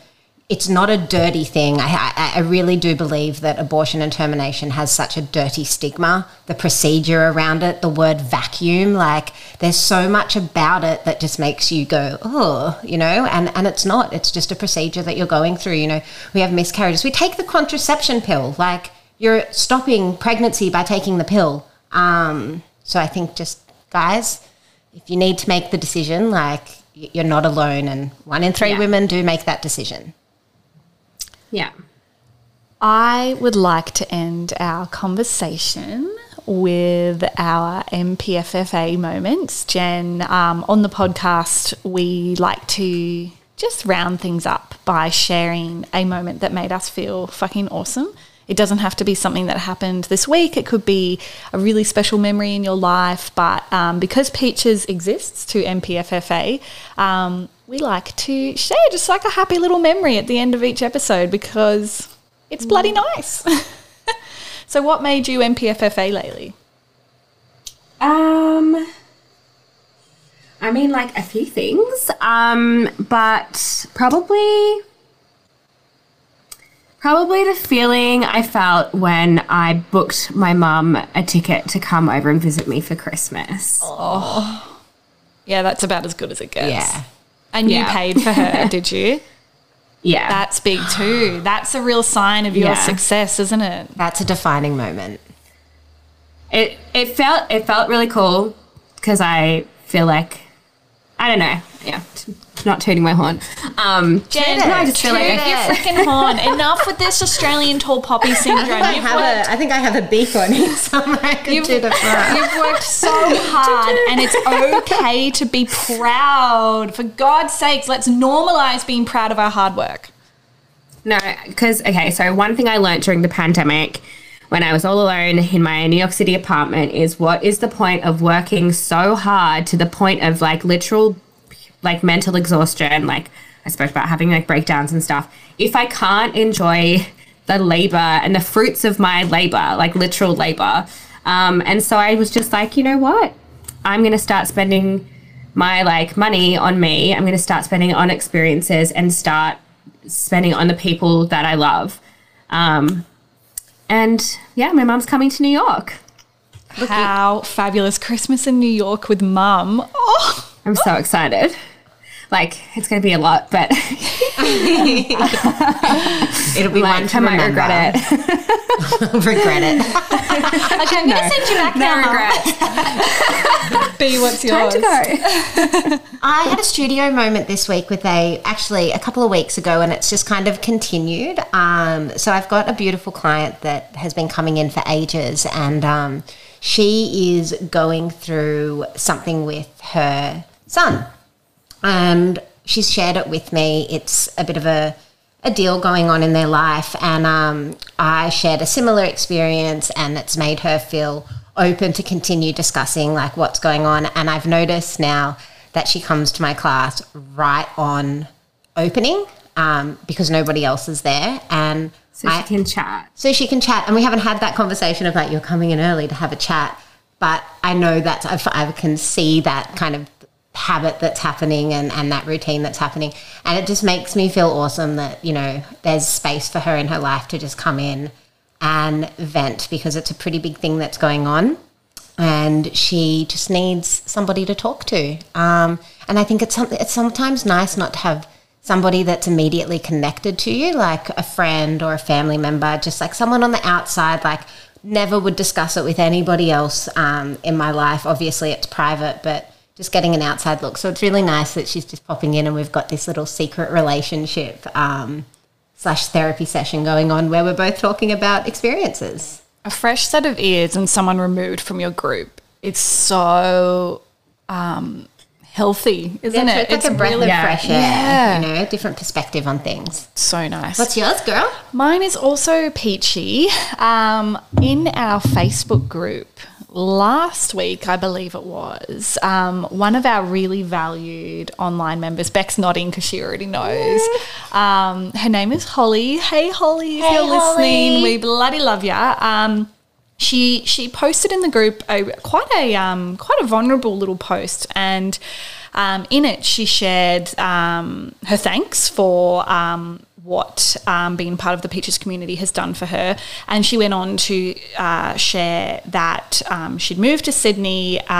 It's not a dirty thing. I really do believe that abortion and termination has such a dirty stigma, the procedure around it, the word vacuum, like there's so much about it that just makes you go, oh, you know, and it's not. It's just a procedure that you're going through, you know. We have miscarriages. We take the contraception pill, like you're stopping pregnancy by taking the pill. So I think just, guys, if you need to make the decision, like you're not alone, and 1 in 3 yeah, women do make that decision. Yeah. I would like to end our conversation with our MPFFA moments. Jen, on the podcast, we like to just round things up by sharing a moment that made us feel fucking awesome. It doesn't have to be something that happened this week. It could be a really special memory in your life. But because Peaches exists to MPFFA, we like to share just like a happy little memory at the end of each episode because it's bloody nice. So what made you MPFFA lately? I mean, like, a few things, but probably the feeling I felt when I booked my mum a ticket to come over and visit me for Christmas. Oh, yeah, that's about as good as it gets. Yeah. And you paid for her, did you? Yeah. That's big too. That's a real sign of your success, isn't it? That's a defining moment. It felt really cool because I feel like, I don't know, yeah, not tooting my horn. Jen, I just feel like your freaking horn. Enough with this Australian tall poppy syndrome. I think I have a beak on it somewhere. You've worked so hard, and it's okay to be proud. For God's sakes, let's normalise being proud of our hard work. No, because, okay, so one thing I learned during the pandemic when I was all alone in my New York City apartment is, what is the point of working so hard to the point of, like, literal, like, mental exhaustion? Like, I spoke about having, like, breakdowns and stuff. If I can't enjoy the labor and the fruits of my labor, like, literal labor. And so I was just like, you know what? I'm going to start spending my, like, money on me. I'm going to start spending it on experiences and start spending it on the people that I love. And, yeah, my mum's coming to New York. How fabulous. Christmas in New York with mum. Oh, I'm so excited. Like, it's going to be a lot, but it'll be like, one to remember. I might regret it. Regret it. Okay, I'm going to send you back now. No regret. B, what's yours? Time to go. I had a studio moment this week with a couple of weeks ago, and it's just kind of continued. So I've got a beautiful client that has been coming in for ages, and she is going through something with her son. And she's shared it with me. It's a bit of a deal going on in their life. And I shared a similar experience, and it's made her feel open to continue discussing, like, what's going on. And I've noticed now that she comes to my class right on opening because nobody else is there. And so she can chat. So she can chat. And we haven't had that conversation of, like, you're coming in early to have a chat. But I know that I can see that kind of habit that's happening and that routine that's happening, and it just makes me feel awesome that, you know, there's space for her in her life to just come in and vent, because it's a pretty big thing that's going on, and she just needs somebody to talk to, and I think it's sometimes nice not to have somebody that's immediately connected to you, like a friend or a family member, just like someone on the outside. Like, never would discuss it with anybody else in my life, obviously it's private, but just getting an outside look. So it's really nice that she's just popping in, and we've got this little secret relationship / therapy session going on where we're both talking about experiences. A fresh set of ears and someone removed from your group. It's so healthy, isn't it? It's like a breath of fresh air, you know, a different perspective on things. So nice. What's yours, girl? Mine is also peachy. In our Facebook group, last week, I believe it was, one of our really valued online members, Bec's nodding because she already knows. Her name is Holly. Hey, Holly, if you're listening, we bloody love ya. She posted in the group quite a vulnerable little post, and in it she shared her thanks for what being part of the Peaches community has done for her. And she went on to share that she'd moved to Sydney with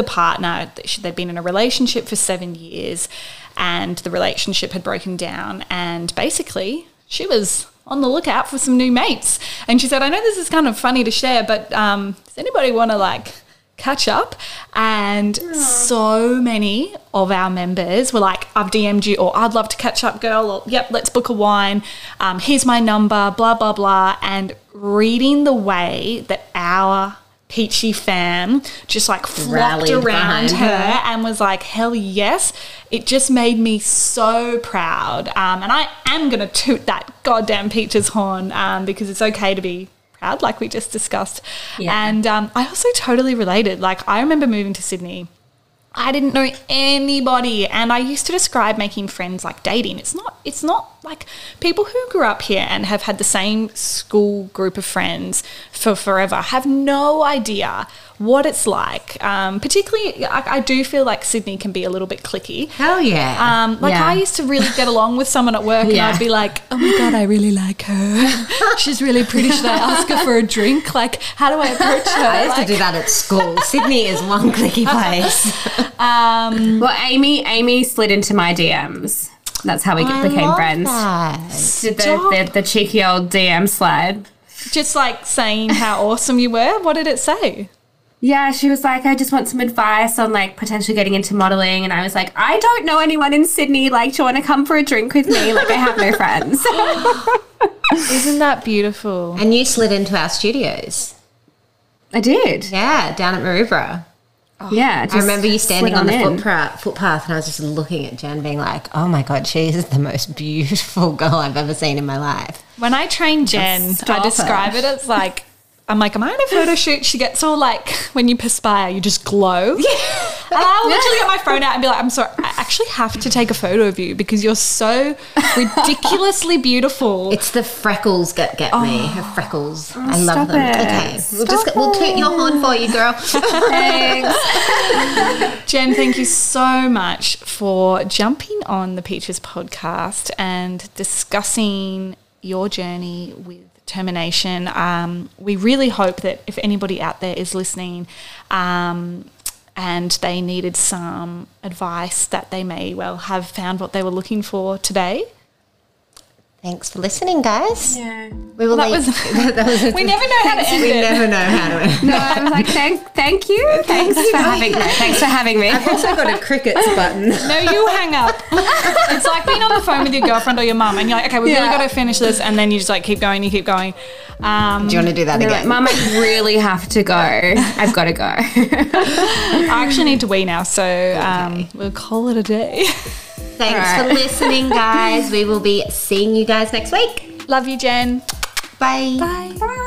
a partner. They'd been in a relationship for 7 years, and the relationship had broken down, and basically she was on the lookout for some new mates. And she said, I know this is kind of funny to share, but does anybody want to, like, catch up? And so many of our members were like, I've DM'd you, or I'd love to catch up, girl, or yep, let's book a wine, here's my number, blah blah blah. And reading the way that our Peachy fam just, like, flocked around her and was like, hell yes, it just made me so proud. And I am gonna toot that goddamn Peaches horn, because it's okay to be proud, like we just discussed. Yeah. And I also totally related. Like, I remember moving to Sydney, I didn't know anybody, and I used to describe making friends like dating. It's not like people who grew up here and have had the same school group of friends for forever have no idea what it's like. Particularly, I do feel like Sydney can be a little bit cliquey. Hell yeah. I used to really get along with someone at work and I'd be like, oh my God, I really like her. She's really pretty. Should I ask her for a drink? Like, how do I approach her? I used to do that at school. Sydney is one cliquey place. Well, Amy slid into my DMs. That's how we became friends. The cheeky old DM slide. Just like saying how awesome you were. What did it say? Yeah, she was like, I just want some advice on like potentially getting into modelling. And I was like, I don't know anyone in Sydney. Like, do you want to come for a drink with me? Like, I have no friends. Isn't that beautiful? And you slid into our studios. I did. Yeah, down at Maroubra. Oh, yeah, I remember you standing on the footpath and I was just looking at Jen being like, oh my God, she is the most beautiful girl I've ever seen in my life. When I train Jen, I describe it as like, I'm like, am I in a photo shoot? She gets all like, when you perspire, you just glow. Yeah. And I'll literally get my phone out and be like, I'm sorry, I actually have to take a photo of you because you're so ridiculously beautiful. It's the freckles that get me. Her freckles. Oh, I love them. It. Okay. We'll toot your horn for you, girl. Thanks. Jen, thank you so much for jumping on the Peaches podcast and discussing your journey with termination. We really hope that if anybody out there is listening and they needed some advice, that they may well have found what they were looking for today. Thanks for listening, guys. Yeah. We never know how to end it. We never know how to end it. No, I was like, thank you. Thanks for having me. Thanks for having me. I've also got a crickets button. No, you hang up. It's like being on the phone with your girlfriend or your mum and you're like, okay, we've really got to finish this, and then you just like keep going. Do you want to do that again? Like, Mum, I really have to go. I've got to go. I actually need to wee now, so we'll call it a day. Thanks for listening, guys. We will be seeing you guys next week. Love you, Jen. Bye. Bye. Bye.